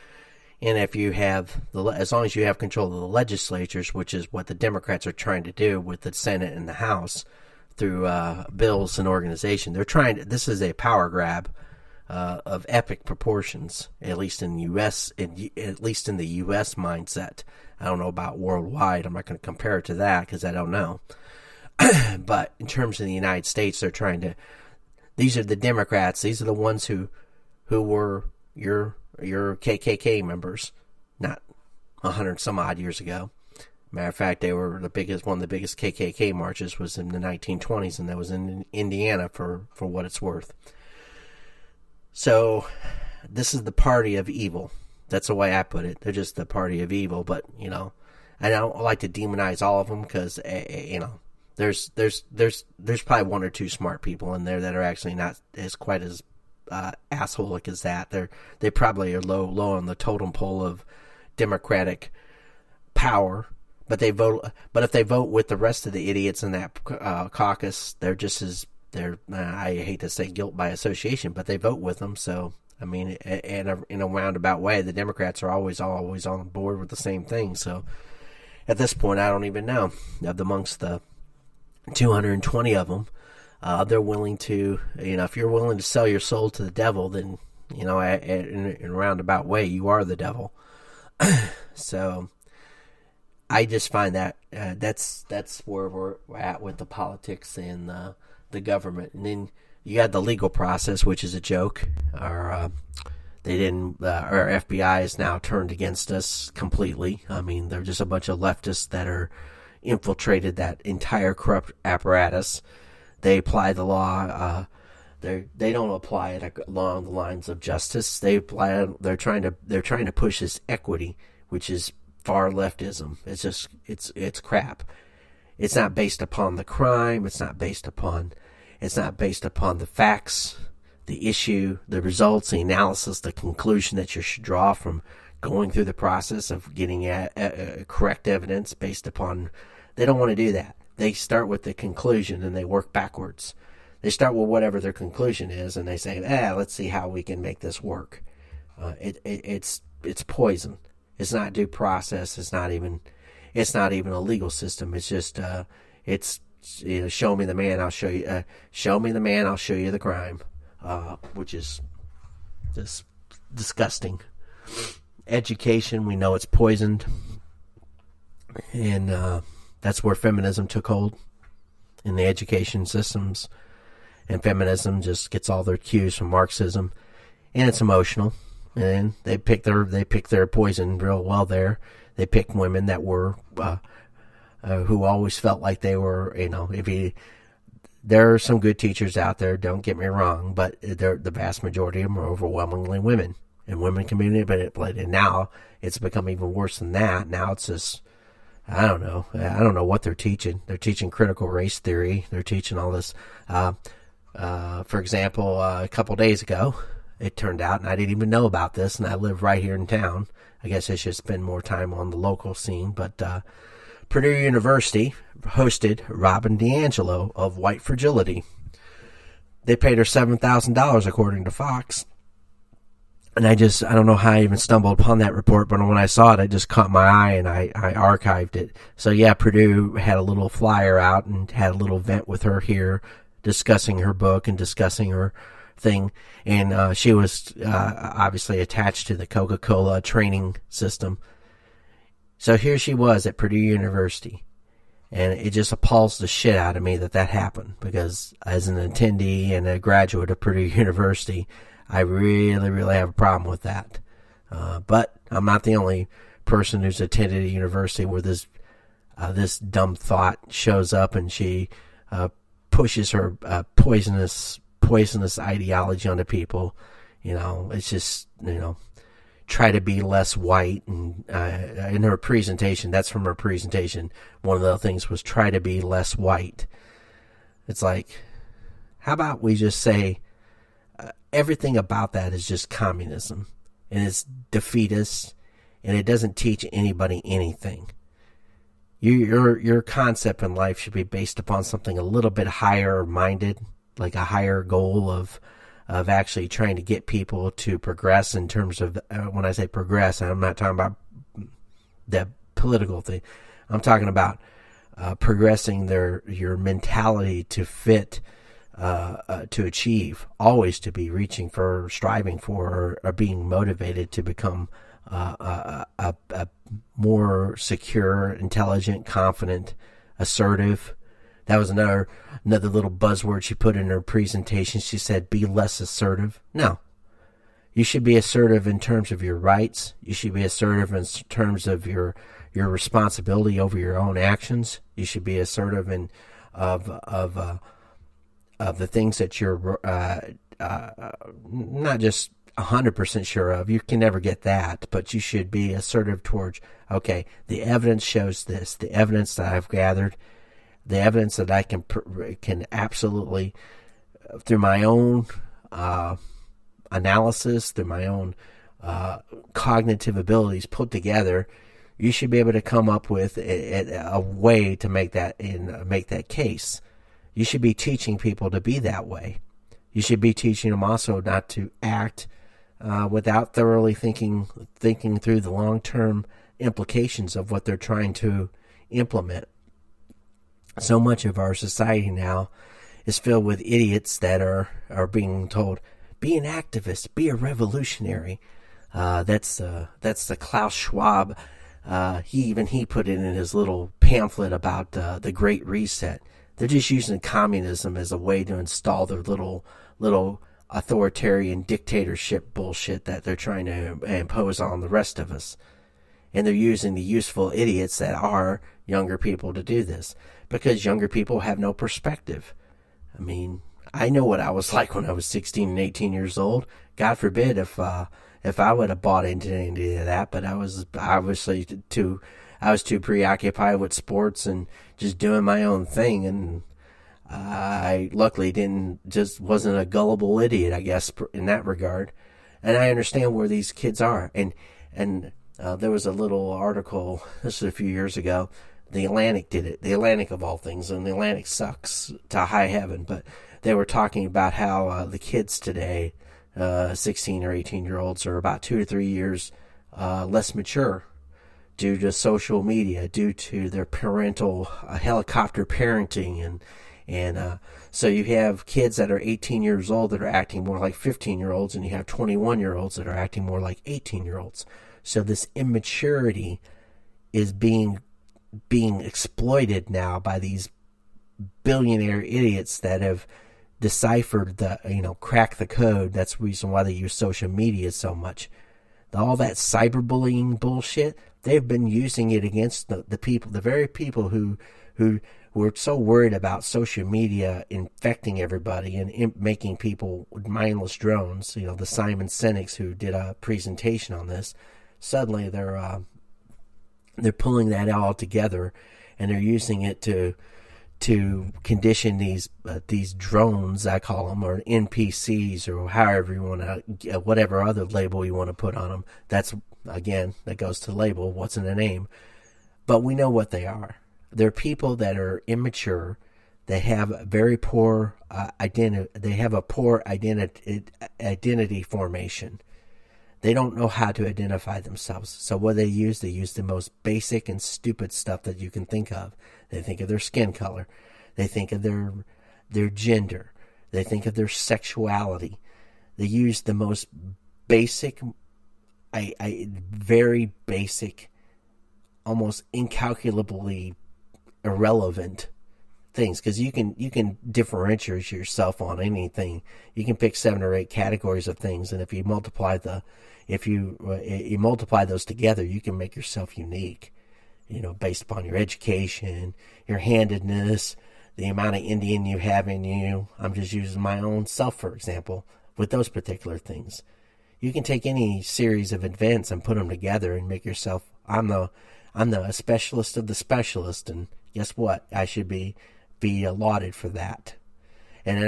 And if you have as long as you have control of the legislatures, which is what the Democrats are trying to do with the Senate and the House through bills and organization, they're trying to, this is a power grab of epic proportions, at least in U.S. the U.S. mindset. I don't know about worldwide. I'm not going to compare it to that because I don't know. But in terms of the United States, they're trying to. These are the Democrats. These are the ones who were your KKK members, not 100 some odd years ago. Matter of fact, they were one of the biggest KKK marches was in the 1920s, and that was in Indiana for what it's worth. So this is the party of evil. That's the way I put it. They're just the party of evil. But, you know, I don't like to demonize all of them because, you know, there's probably one or two smart people in there that are actually not as quite as assholic as that. They probably are low on the totem pole of Democratic power. But they vote. But if they vote with the rest of the idiots in that caucus, they're just as they're. I hate to say guilt by association, but they vote with them. So I mean, in a roundabout way, the Democrats are always on board with the same thing. So at this point, I don't even know. Amongst the 220 of them, they're willing to. You know, if you're willing to sell your soul to the devil, then you know, in a roundabout way, you are the devil. So. I just find that that's where we're at with the politics and the government. And then you got the legal process, which is a joke. Our FBI is now turned against us completely. I mean, they're just a bunch of leftists that are infiltrated that entire corrupt apparatus. They apply the law. They don't apply it along the lines of justice. They're trying to push this equity, which is far leftism. It's crap. It's not based upon the crime. It's not based upon the facts, the issue, the results, the analysis, the conclusion that you should draw from going through the process of getting correct evidence based upon. They don't want to do that. They start with the conclusion and they work backwards. They start with whatever their conclusion is and they say, let's see how we can make this work. It's poison. It's not due process. It's not even a legal system. It's just, show me the man, I'll show you. Show me the man, I'll show you the crime, which is just disgusting. Education, we know it's poisoned, and that's where feminism took hold in the education systems. And feminism just gets all their cues from Marxism, and it's emotional. And they pick their poison real well there. They pick women that were who always felt like they were, you know. There are some good teachers out there, don't get me wrong, but the vast majority of them are overwhelmingly women, and women can be manipulated. Now it's become even worse than that. Now it's just I don't know what they're teaching. They're teaching critical race theory. They're teaching all this. For example, a couple days ago, it turned out, and I didn't even know about this, and I live right here in town. I guess I should spend more time on the local scene, but Purdue University hosted Robin DiAngelo of White Fragility. They paid her $7,000, according to Fox. And I don't know how I even stumbled upon that report, but when I saw it, I just caught my eye, and I archived it. So, yeah, Purdue had a little flyer out and had a little event with her here discussing her book and discussing her thing. And she was obviously attached to the Coca-Cola training system. So here she was at Purdue University. And it just appalls the shit out of me that that happened, because as an attendee and a graduate of Purdue University, I really, really have a problem with that. But I'm not the only person who's attended a university where this dumb thought shows up, and she pushes her poisonous ideology onto people. You know, it's just, you know, try to be less white. And in her presentation, that's from her presentation, one of the things was try to be less white. It's like, how about we just say everything about that is just communism, and it's defeatist, and it doesn't teach anybody anything. Your concept in life should be based upon something a little bit higher minded, like a higher goal of actually trying to get people to progress in terms of, when I say progress, I'm not talking about that political thing. I'm talking about progressing your mentality to fit, to achieve, always to be reaching for, striving for, or being motivated to become a more secure, intelligent, confident, assertive. That was another little buzzword she put in her presentation. She said, be less assertive. No. You should be assertive in terms of your rights. You should be assertive in terms of your responsibility over your own actions. You should be assertive of the things that you're not just 100% sure of. You can never get that, but you should be assertive towards, okay, the evidence shows this. The evidence that I've gathered, the evidence that I can absolutely, through my own analysis, through my own cognitive abilities put together, you should be able to come up with a way to make that make that case. You should be teaching people to be that way. You should be teaching them also not to act without thoroughly thinking through the long-term implications of what they're trying to implement. So much of our society now is filled with idiots that are being told, be an activist, be a revolutionary. That's the Klaus Schwab. He put it in his little pamphlet about the Great Reset. They're just using communism as a way to install their little authoritarian dictatorship bullshit that they're trying to impose on the rest of us. And they're using the useful idiots that are younger people to do this, because younger people have no perspective. I mean, I know what I was like when I was 16 and 18 years old. God forbid if I would have bought into any of that, but I was obviously too preoccupied with sports and just doing my own thing, and I luckily wasn't a gullible idiot, I guess, in that regard. And I understand where these kids are, and. There was a little article, this was a few years ago, The Atlantic did it. The Atlantic of all things, and The Atlantic sucks to high heaven, but they were talking about how the kids today, 16 or 18-year-olds, are about 2 to 3 years less mature due to social media, due to their parental helicopter parenting. And so you have kids that are 18 years old that are acting more like 15-year-olds, and you have 21-year-olds that are acting more like 18-year-olds. So this immaturity is being exploited now by these billionaire idiots that have deciphered cracked the code. That's the reason why they use social media so much. All that cyberbullying bullshit, they've been using it against the people, the very people who are so worried about social media infecting everybody and making people mindless drones. You know, the Simon Sinek's who did a presentation on this. Suddenly they're pulling that all together, and they're using it to condition these drones, I call them, or NPCs, or however you want to, whatever other label you want to put on them. That's, again, that goes to label, what's in a name. But we know what they are. They're people that are immature. They have very poor identity. They have a poor identity formation. They don't know how to identify themselves. So what they use the most basic and stupid stuff that you can think of. They think of their skin color. They think of their gender. They think of their sexuality. They used the most basic, very basic, almost incalculably irrelevant things, because you can differentiate yourself on anything. You can pick 7 or 8 categories of things, and if you multiply multiply those together, you can make yourself unique, based upon your education, your handedness, the amount of Indian you have in you. I'm just using my own self, for example, with those particular things. You can take any series of events and put them together and make yourself, I'm the specialist of the specialist, and guess what? I should be allotted for that. And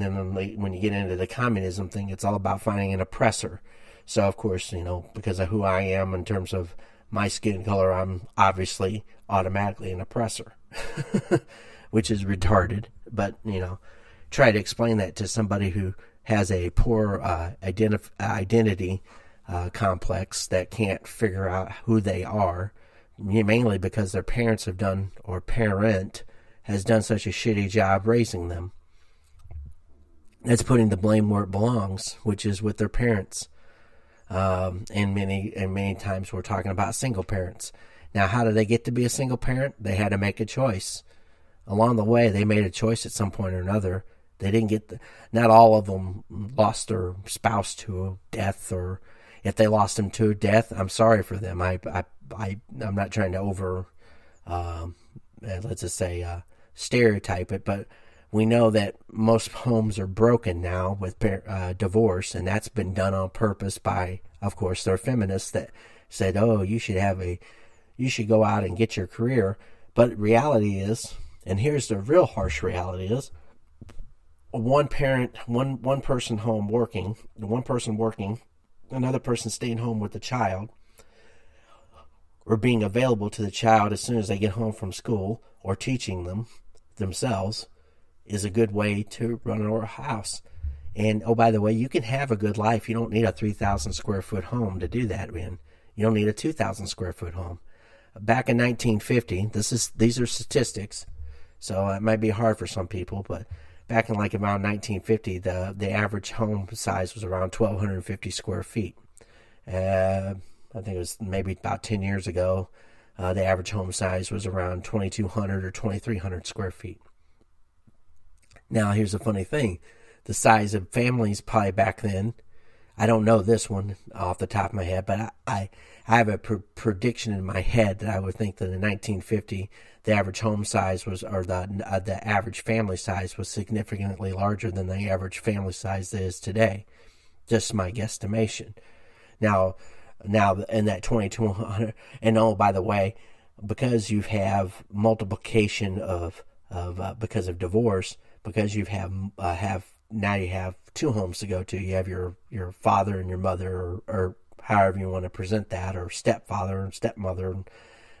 then when you get into the communism thing, it's all about finding an oppressor. So of course, because of who I am in terms of my skin color, I'm obviously automatically an oppressor, which is retarded. But, try to explain that to somebody who has a poor identity complex that can't figure out who they are, mainly because their parents have done, or parent has done, such a shitty job raising them. That's putting the blame where it belongs, which is with their parents. And many times we're talking about single parents. Now, how did they get to be a single parent? They had to make a choice. Along the way, they made a choice at some point or another. They didn't get not all of them lost their spouse to death, or if they lost him to death, I'm sorry for them. I'm not trying to stereotype it, but we know that most homes are broken now with divorce, and that's been done on purpose by, of course, their feminists that said, "Oh, you should go out and get your career." But reality is, and here's the real harsh reality is, a one person working, another person staying home with the child, or being available to the child as soon as they get home from school, or teaching them themselves, is a good way to run our house. And, oh, by the way, you can have a good life. You don't need a 3,000 square foot home to do that in. You don't need a 2,000 square foot home. Back in 1950, these are statistics, so it might be hard for some people, but back in around 1950, the average home size was around 1,250 square feet. I think it was maybe about 10 years ago, the average home size was around 2,200 or 2,300 square feet. Now, here's the funny thing. The size of families probably back then, I don't know this one off the top of my head, but I have a prediction in my head that I would think that in 1950, the average home size was, or the average family size was significantly larger than the average family size is today. Just my guesstimation. Now in that 2,200, and oh, by the way, because you have multiplication because of divorce, because you have now 2 homes to go to. You have your father and your mother, or however you want to present that, or stepfather and stepmother, and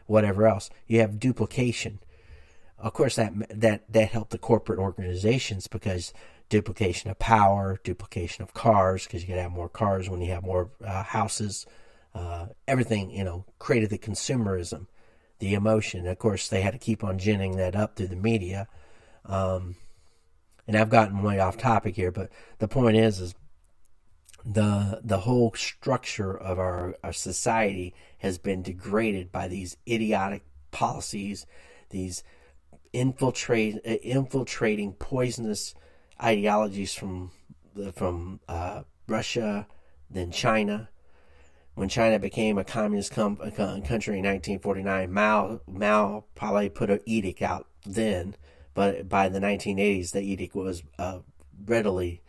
whatever else. You have duplication. Of course, that helped the corporate organizations, because duplication of power, duplication of cars, because you could have more cars when you have more houses. Everything, created the consumerism, the emotion. And of course, they had to keep on ginning that up through the media. And I've gotten way off topic here, but the point is the whole structure of our society has been degraded by these idiotic policies, these infiltrating poisonous ideologies from Russia, then China. When China became a communist country in 1949, Mao probably put an edict out then, but by the 1980s, the edict was readily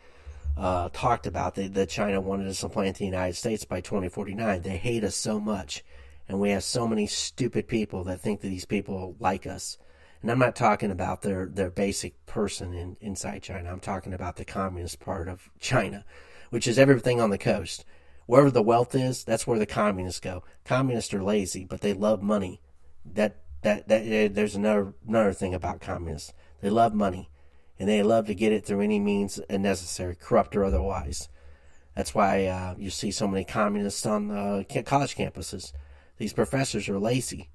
talked about, that China wanted to supplant the United States by 2049. They hate us so much, and we have so many stupid people that think that these people like us. And I'm not talking about their basic person inside China. I'm talking about the communist part of China, which is everything on the coast. Wherever the wealth is, that's where the communists go. Communists are lazy, but they love money. That there's another thing about communists. They love money, and they love to get it through any means necessary, corrupt or otherwise. That's why you see so many communists on college campuses. These professors are lazy.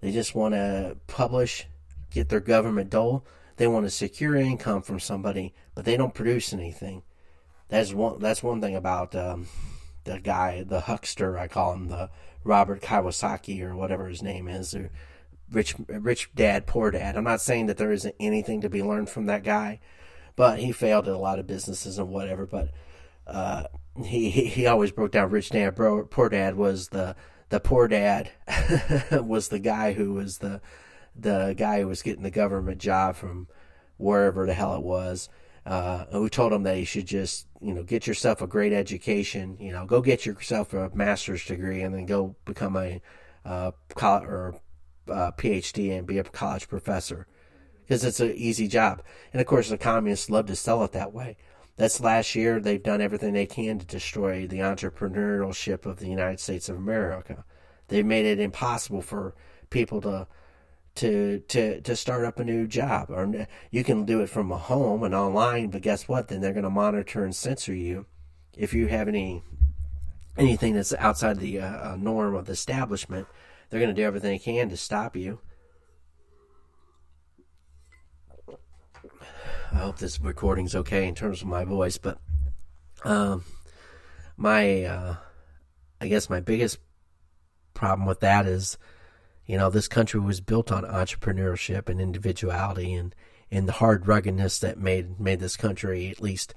They just want to publish, get their government dole. They want to secure income from somebody, but they don't produce anything. That's one thing about the guy, the huckster, I call him, the Robert Kiyosaki or whatever his name is, or rich dad, poor dad. I'm not saying that there isn't anything to be learned from that guy, but he failed at a lot of businesses and whatever. But he always broke down rich dad, poor dad was the poor dad was the guy who was the guy who was getting the government job from wherever the hell it was. Who told him that he should just, get yourself a great education, go get yourself a master's degree and then go become a college or a PhD and be a college professor because it's an easy job. And of course, the communists love to sell it that way. That's last year. They've done everything they can to destroy the entrepreneurship of the United States of America. They've made it impossible for people to start up a new job. Or you can do it from a home and online, but guess what? Then they're going to monitor and censor you if you have anything that's outside the norm of the establishment. They're going to do everything they can to stop you. I hope this recording's okay in terms of my voice, but I guess my biggest problem with that is this country was built on entrepreneurship and individuality and the hard ruggedness that made this country, at least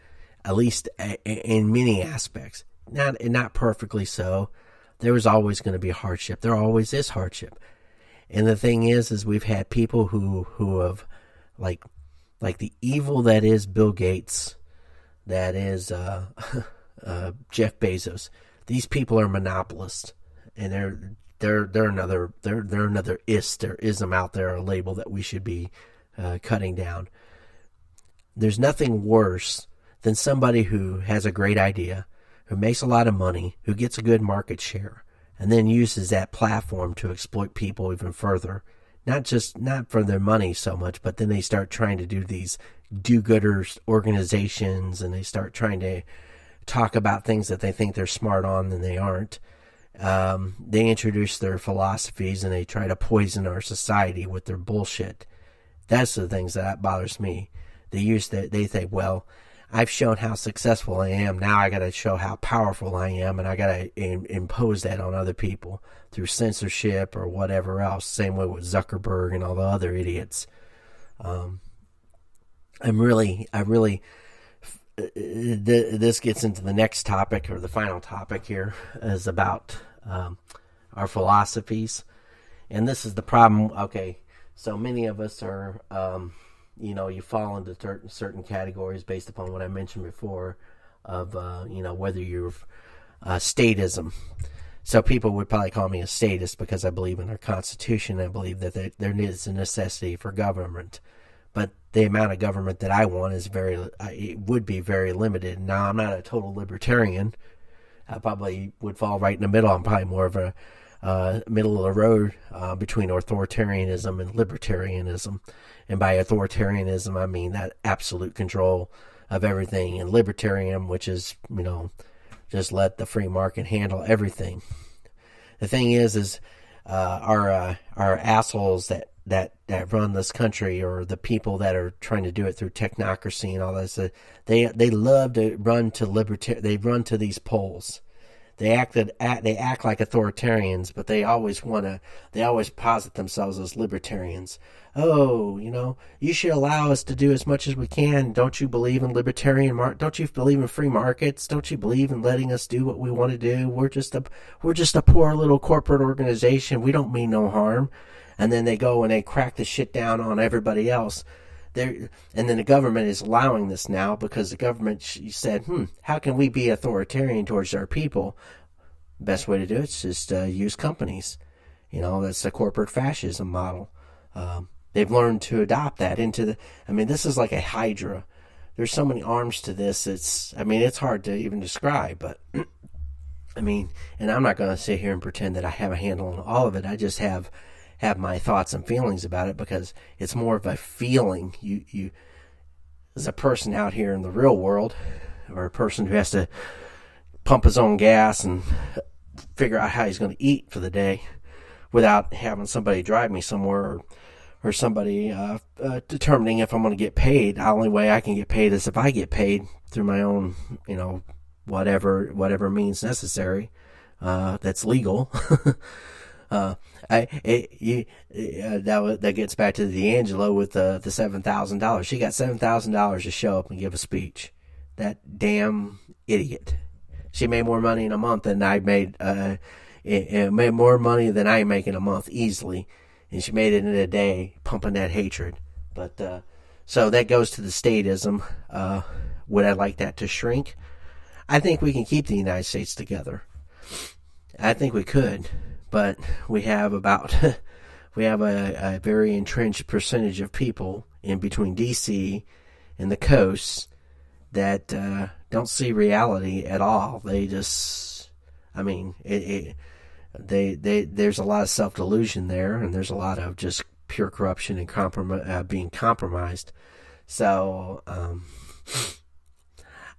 in many aspects, not perfectly so. There was always going to be hardship. There always is hardship. And the thing is we've had people who have like the evil that is Bill Gates, that is Jeff Bezos. These people are monopolists, and there's another ism out there, a label that we should be cutting down. There's nothing worse than somebody who has a great idea, who makes a lot of money, who gets a good market share, and then uses that platform to exploit people even further. Not for their money so much, but then they start trying to do these do-gooders organizations, and they start trying to talk about things that they think they're smart on and they aren't. They introduce their philosophies and they try to poison our society with their bullshit. That's the things that bothers me. They think, well, I've shown how successful I am. Now I got to show how powerful I am, and I got to impose that on other people through censorship or whatever else. Same way with Zuckerberg and all the other idiots. This gets into the next topic, or the final topic here, is about our philosophies. And this is the problem. Okay, so many of us are, you fall into certain categories based upon what I mentioned before of, whether you're statism. So people would probably call me a statist because I believe in our Constitution. I believe that there is a necessity for government. But the amount of government that I want would be very limited. Now, I'm not a total libertarian. I probably would fall right in the middle. I'm probably more of a middle of the road between authoritarianism and libertarianism. And by authoritarianism, I mean that absolute control of everything. And libertarian, which is, just let the free market handle everything. The thing is our assholes that run this country, or the people that are trying to do it through technocracy and all that, they love to run to They run to these polls. They act like authoritarians, but they always posit themselves as libertarians. Oh, you should allow us to do as much as we can. Don't you believe in Don't you believe in free markets? Don't you believe in letting us do what we want to do? We're just a poor little corporate organization. We don't mean no harm. And then they go and they crack the shit down on everybody else. And then the government is allowing this now because the government said, how can we be authoritarian towards our people? Best way to do it is just use companies. That's the corporate fascism model. They've learned to adopt that this is like a hydra. There's so many arms to this. It's hard to even describe, but and I'm not going to sit here and pretend that I have a handle on all of it. I just have my thoughts and feelings about it because it's more of a feeling. You as a person out here in the real world, or a person who has to pump his own gas and figure out how he's going to eat for the day without having somebody drive me somewhere or, or somebody determining if I'm going to get paid. The only way I can get paid is if I get paid through my own, you know, whatever means necessary that's legal. That gets back to D'Angelo with the $7,000. She got $7,000 to show up and give a speech. That damn idiot. She made more money in a month than I made. Made more money than I make in a month easily, and she made it in a day, pumping that hatred. But so that goes to the statism. Would I like that to shrink? I think we can keep the United States together. I think we could, but we have about a very entrenched percentage of people in between D.C. and the coasts that don't see reality at all. They just, I mean, there's a lot of self-delusion there, and there's a lot of just pure corruption and being compromised. So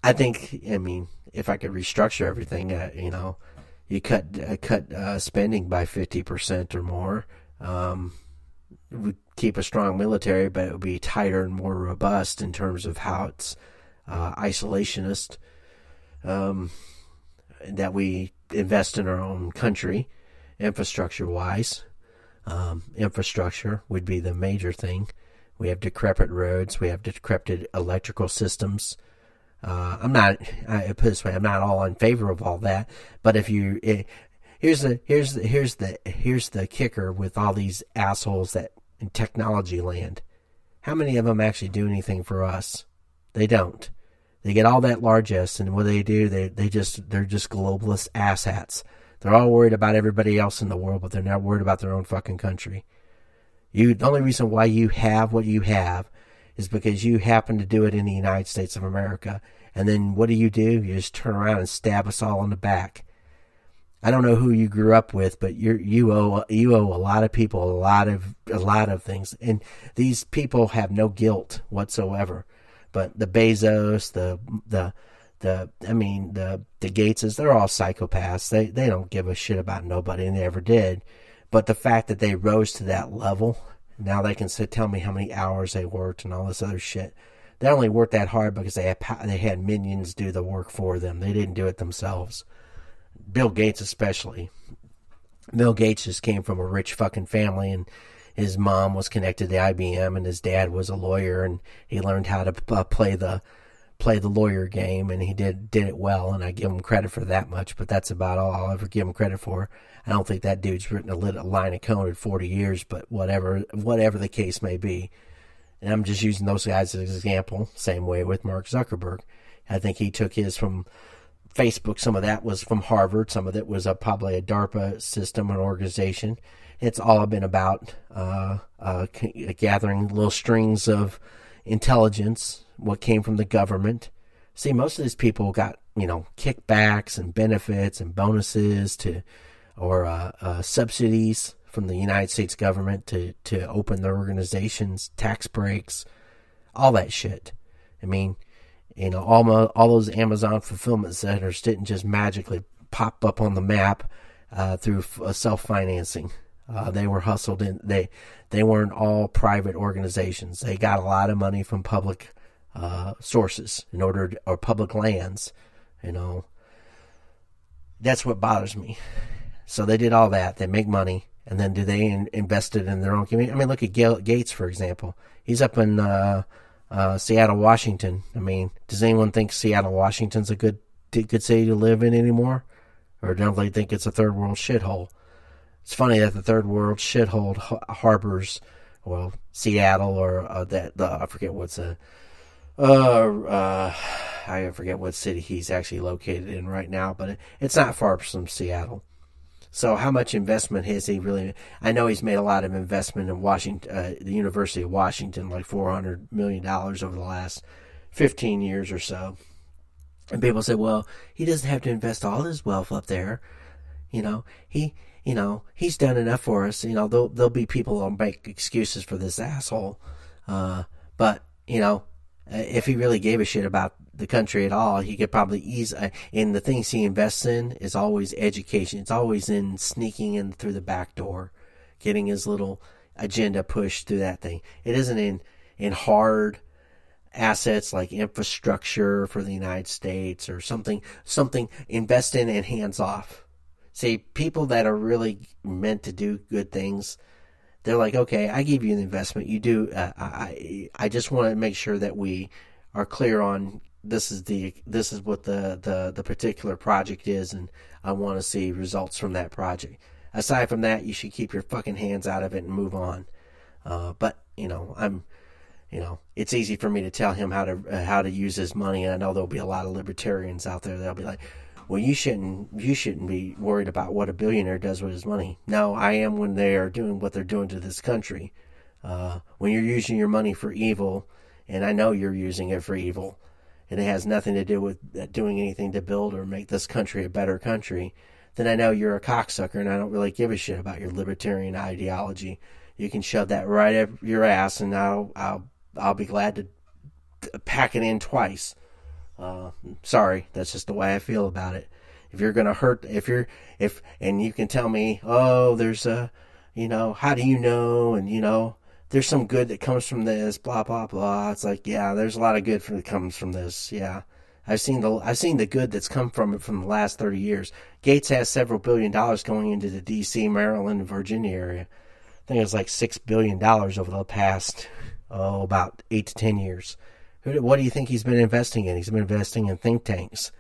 I think, I mean, if I could restructure everything, you know, you cut spending by 50% or more, would keep a strong military, but it would be tighter and more robust in terms of how it's isolationist, that we invest in our own country, infrastructure-wise. Infrastructure would be the major thing. We have decrepit roads. We have decrepit electrical systems. I put it this way, I'm not all in favor of all that. But if you, here's the kicker with all these assholes that in technology land. How many of them actually do anything for us? They don't. They get all that largesse, and what they do, they're just globalist asshats. They're all worried about everybody else in the world, but they're not worried about their own fucking country. The only reason why you have what you have is because you happen to do it in the United States of America. And then what do? You just turn around and stab us all in the back. I don't know who you grew up with, but you owe a lot of people a lot of things, and these people have no guilt whatsoever. But the Bezos, the Gateses, they're all psychopaths. They don't give a shit about nobody, and they never did. But the fact that they rose to that level, now they can tell me how many hours they worked and all this other shit. They only worked that hard because they had minions do the work for them. They didn't do it themselves. Bill Gates especially. Bill Gates just came from a rich fucking family, and his mom was connected to IBM, and his dad was a lawyer, and he learned how to play the lawyer game, and he did it well, and I give him credit for that much, but that's about all I'll ever give him credit for. I don't think that dude's written a line of code in 40 years, but whatever the case may be. And I'm just using those guys as an example, same way with Mark Zuckerberg. I think he took his from Facebook. Some of that was from Harvard. Some of it was probably a DARPA system, an organization. It's all been about gathering little strings of intelligence, what came from the government. See, most of these people got, you know, kickbacks and benefits and bonuses or subsidies from the United States government to open their organizations, tax breaks, all that shit. I mean, you know, all those Amazon fulfillment centers didn't just magically pop up on the map through self-financing. They were hustled in. They weren't all private organizations. They got a lot of money from public sources in order to, or public lands. You know, that's what bothers me. So they did all that. They make money, and then do they invest it in their own community? I mean, look at Gates, for example. He's up in Seattle, Washington. I mean, does anyone think Seattle, Washington's a good city to live in anymore? Or don't they think it's a third world shithole? It's funny that the third world shithole harbors, well, Seattle or I forget what city he's actually located in right now, but it's not far from Seattle. So how much investment has he really? I know he's made a lot of investment in Washington, the University of Washington, like $400 million over the last 15 years or so. And people say, well, he doesn't have to invest all his wealth up there. You know, he's done enough for us. You know, there'll be people that'll make excuses for this asshole. But, you know, if he really gave a shit about the country at all, he could probably and the things he invests in is always education. It's always in sneaking in through the back door, getting his little agenda pushed through that thing. It isn't in hard assets like infrastructure for the United States or something invest in and hands off. See, people that are really meant to do good things, they're like, okay, I give you an investment. You do. I just want to make sure that we are clear on this is what the particular project is, and I want to see results from that project. Aside from that, you should keep your fucking hands out of it and move on. But it's easy for me to tell him how to use his money, and I know there'll be a lot of libertarians out there that'll be like, well, you shouldn't be worried about what a billionaire does with his money. No, I am when they are doing what they're doing to this country. When you're using your money for evil, and I know you're using it for evil, and it has nothing to do with doing anything to build or make this country a better country, then I know you're a cocksucker, and I don't really give a shit about your libertarian ideology. You can shove that right up your ass, and I'll be glad to pack it in twice. Sorry, that's just the way I feel about it. If you're going to hurt, and you can tell me, oh, there's a, how do you know? And, there's some good that comes from this, blah, blah, blah. It's like, yeah, there's a lot of good that comes from this. Yeah. I've seen the good that's come from it from the last 30 years. Gates has several $billions going into the DC, Maryland, Virginia area. I think it's like $6 billion over the past, about 8 to 10 years. What do you think he's been investing in? He's been investing in think tanks.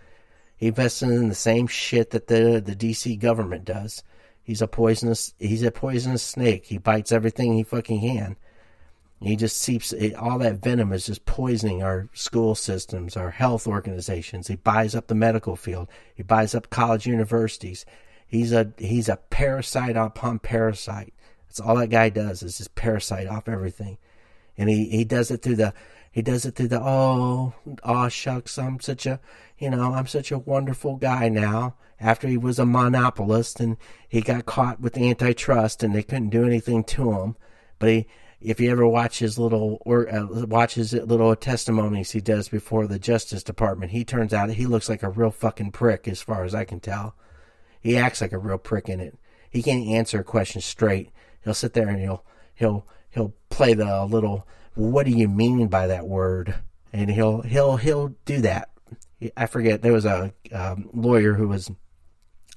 He invests in the same shit that the DC government does. He's a poisonous snake. He bites everything he fucking can. He just seeps all that venom is just poisoning our school systems, our health organizations. He buys up the medical field. He buys up college universities. He's a parasite upon parasite. That's all that guy does is just parasite off everything. And he does it through the oh shucks, I'm such a, I'm such a wonderful guy now. After he was a monopolist and he got caught with antitrust and they couldn't do anything to him. But if you ever watch his little testimonies he does before the Justice Department, he turns out he looks like a real fucking prick as far as I can tell. He acts like a real prick in it. He can't answer a question straight. He'll sit there and he'll play the little, what do you mean by that word? And he'll do that. I forget, there was a lawyer who was,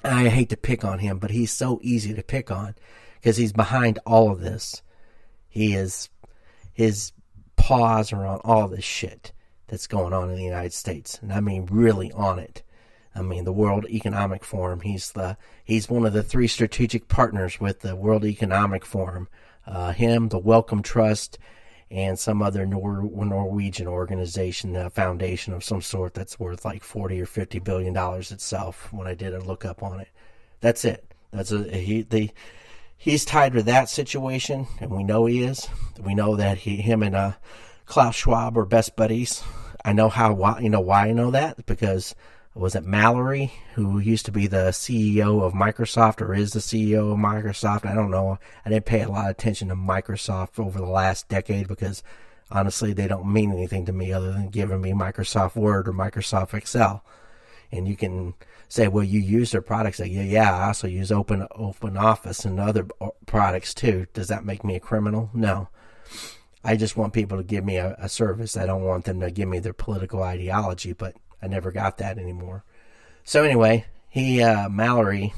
I hate to pick on him, but he's so easy to pick on because he's behind all of this. His paws are on all this shit that's going on in the United States. And I mean really on it. I mean, the World Economic Forum, he's one of the 3 strategic partners with the World Economic Forum. Him, the Wellcome Trust, and some other Norwegian organization, foundation of some sort that's worth like $40 or $50 billion itself. When I did a look up on it, that's it. He's tied with that situation, and we know he is. We know that him and Klaus Schwab are best buddies. I know why I know that, because was it Mallory, who used to be the CEO of Microsoft, or is the CEO of Microsoft? I don't know. I didn't pay a lot of attention to Microsoft over the last decade because, honestly, they don't mean anything to me other than giving me Microsoft Word or Microsoft Excel. And you can say, well, you use their products. Like, yeah, I also use Open Office and other products, too. Does that make me a criminal? No. I just want people to give me a service. I don't want them to give me their political ideology, but I never got that anymore. So anyway, Mallory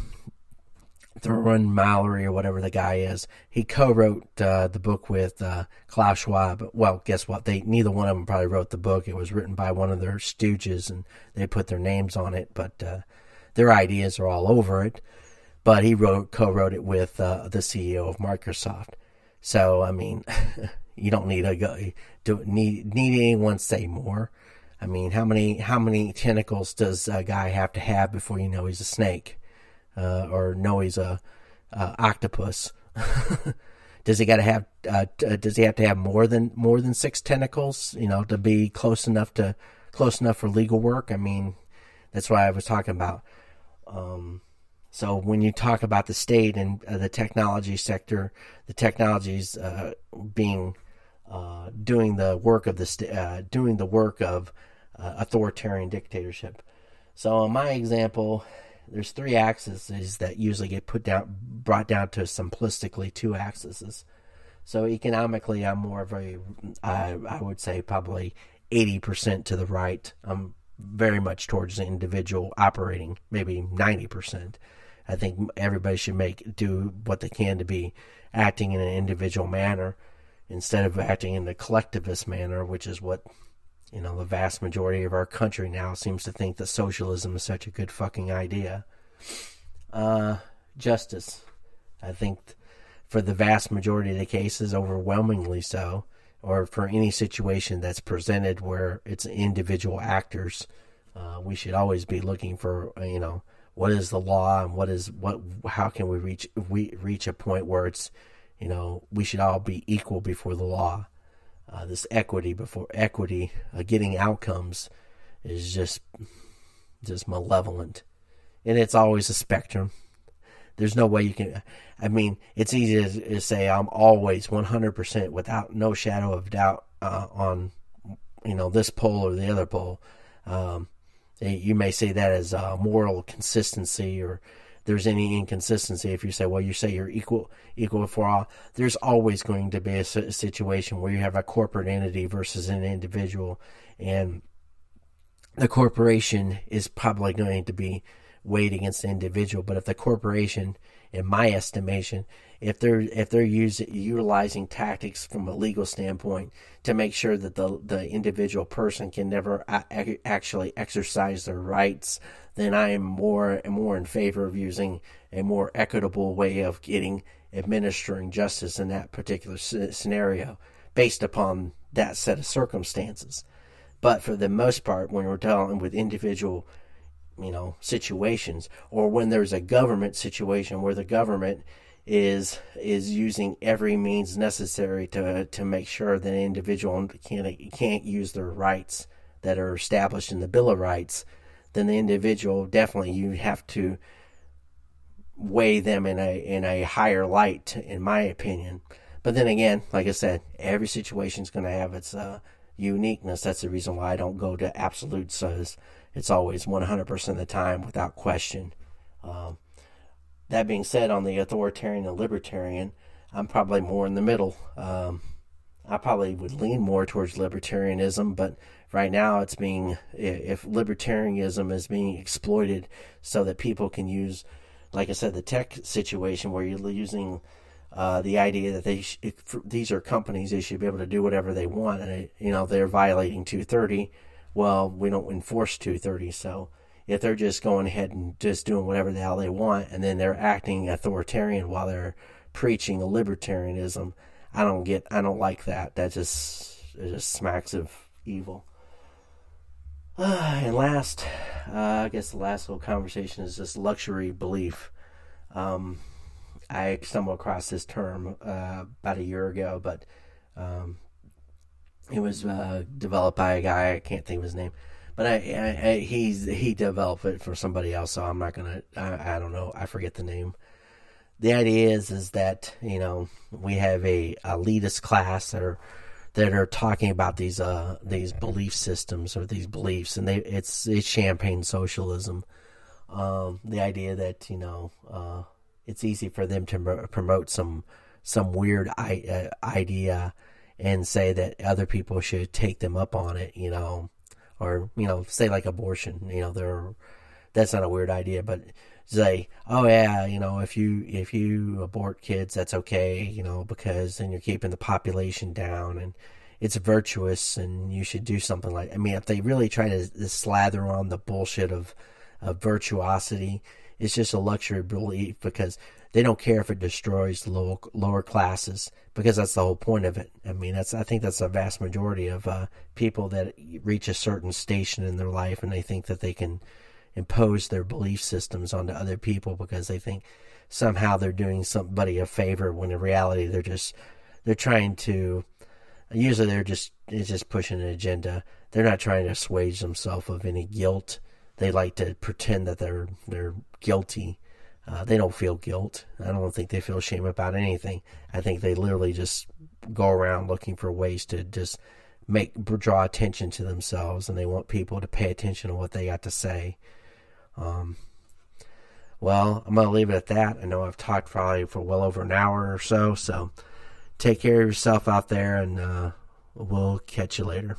or whatever the guy is, he co-wrote the book with Klaus Schwab. Well, guess what? Neither one of them probably wrote the book. It was written by one of their stooges, and they put their names on it, but their ideas are all over it. But he co-wrote it with the CEO of Microsoft. So, I mean, you don't need anyone say more. I mean, how many tentacles does a guy have to have before you know he's a snake, or know he's a octopus? Does he have to have more than 6 tentacles? To be close enough for legal work. I mean, that's why I was talking about. So when you talk about the state and the technology sector, the technologies being doing the work of authoritarian dictatorship. So in my example, there's 3 axes that usually get brought down to simplistically 2 axes. So economically, I'm more of a, I would say probably 80% to the right. I'm very much towards the individual operating, maybe 90%. I think everybody should do what they can to be acting in an individual manner instead of acting in the collectivist manner, which is what, you know, the vast majority of our country now seems to think that socialism is such a good fucking idea. Justice. I think for the vast majority of the cases, overwhelmingly so, or for any situation that's presented where it's individual actors, we should always be looking for, you know, what is the law and how can we reach a point where it's, you know, we should all be equal before the law. This equity before equity, getting outcomes is just malevolent. And it's always a spectrum. There's no way you can, I mean, it's easy to say I'm always 100% without no shadow of doubt on, you know, this poll or the other poll. You may say that as moral consistency, or there's any inconsistency. If you say, well, you say you're equal for all, there's always going to be a situation where you have a corporate entity versus an individual, and the corporation is probably going to be weighed against the individual. But if the corporation, in my estimation, if they're utilizing tactics from a legal standpoint to make sure that the individual person can never actually exercise their rights, then I am more and more in favor of using a more equitable way of administering justice in that particular scenario based upon that set of circumstances. But for the most part, when we're dealing with individual, you know, situations, or when there's a government situation where the government is using every means necessary to make sure that an individual can't use their rights that are established in the Bill of Rights, then the individual, definitely you have to weigh them in a higher light, in my opinion. But then again, like I said, every situation's going to have its uniqueness. That's the reason why I don't go to absolute says. It's always 100% of the time without question. That being said, on the authoritarian and libertarian, I'm probably more in the middle. I probably would lean more towards libertarianism, but right now it's if libertarianism is being exploited so that people can use, like I said, the tech situation where you're using the idea that these are companies, they should be able to do whatever they want, and they're violating 230. Well, we don't enforce 230, so if they're just going ahead and just doing whatever the hell they want, and then they're acting authoritarian while they're preaching libertarianism, I don't like that. That just, it just smacks of evil. And last, I guess the last little conversation is just luxury belief. I stumbled across this term about a year ago, but it was developed by a guy, I can't think of his name, but he developed it for somebody else, so I'm not gonna, I don't know, I forget the name. The idea is that, you know, we have a elitist class that are talking about these belief systems or these beliefs, and it's champagne socialism. The idea that, you know, it's easy for them to promote some weird idea and say that other people should take them up on it, you know, or, you know, say like abortion, you know, that's not a weird idea, but say, oh yeah, you know, if you abort kids, that's okay, you know, because then you're keeping the population down and it's virtuous and you should do something like, I mean, if they really try to slather on the bullshit of virtuosity, it's just a luxury belief because they don't care if it destroys the lower classes, because that's the whole point of it. I mean, I think that's a vast majority of people that reach a certain station in their life, and they think that they can impose their belief systems onto other people because they think somehow they're doing somebody a favor, when in reality they're trying to, usually it's just pushing an agenda. They're not trying to assuage themselves of any guilt. They like to pretend that they're guilty. They don't feel guilt. I don't think they feel shame about anything. I think they literally just go around looking for ways to just draw attention to themselves, and they want people to pay attention to what they got to say. Well, I'm going to leave it at that. I know I've talked probably for well over an hour or so. So Take care of yourself out there, and we'll catch you later.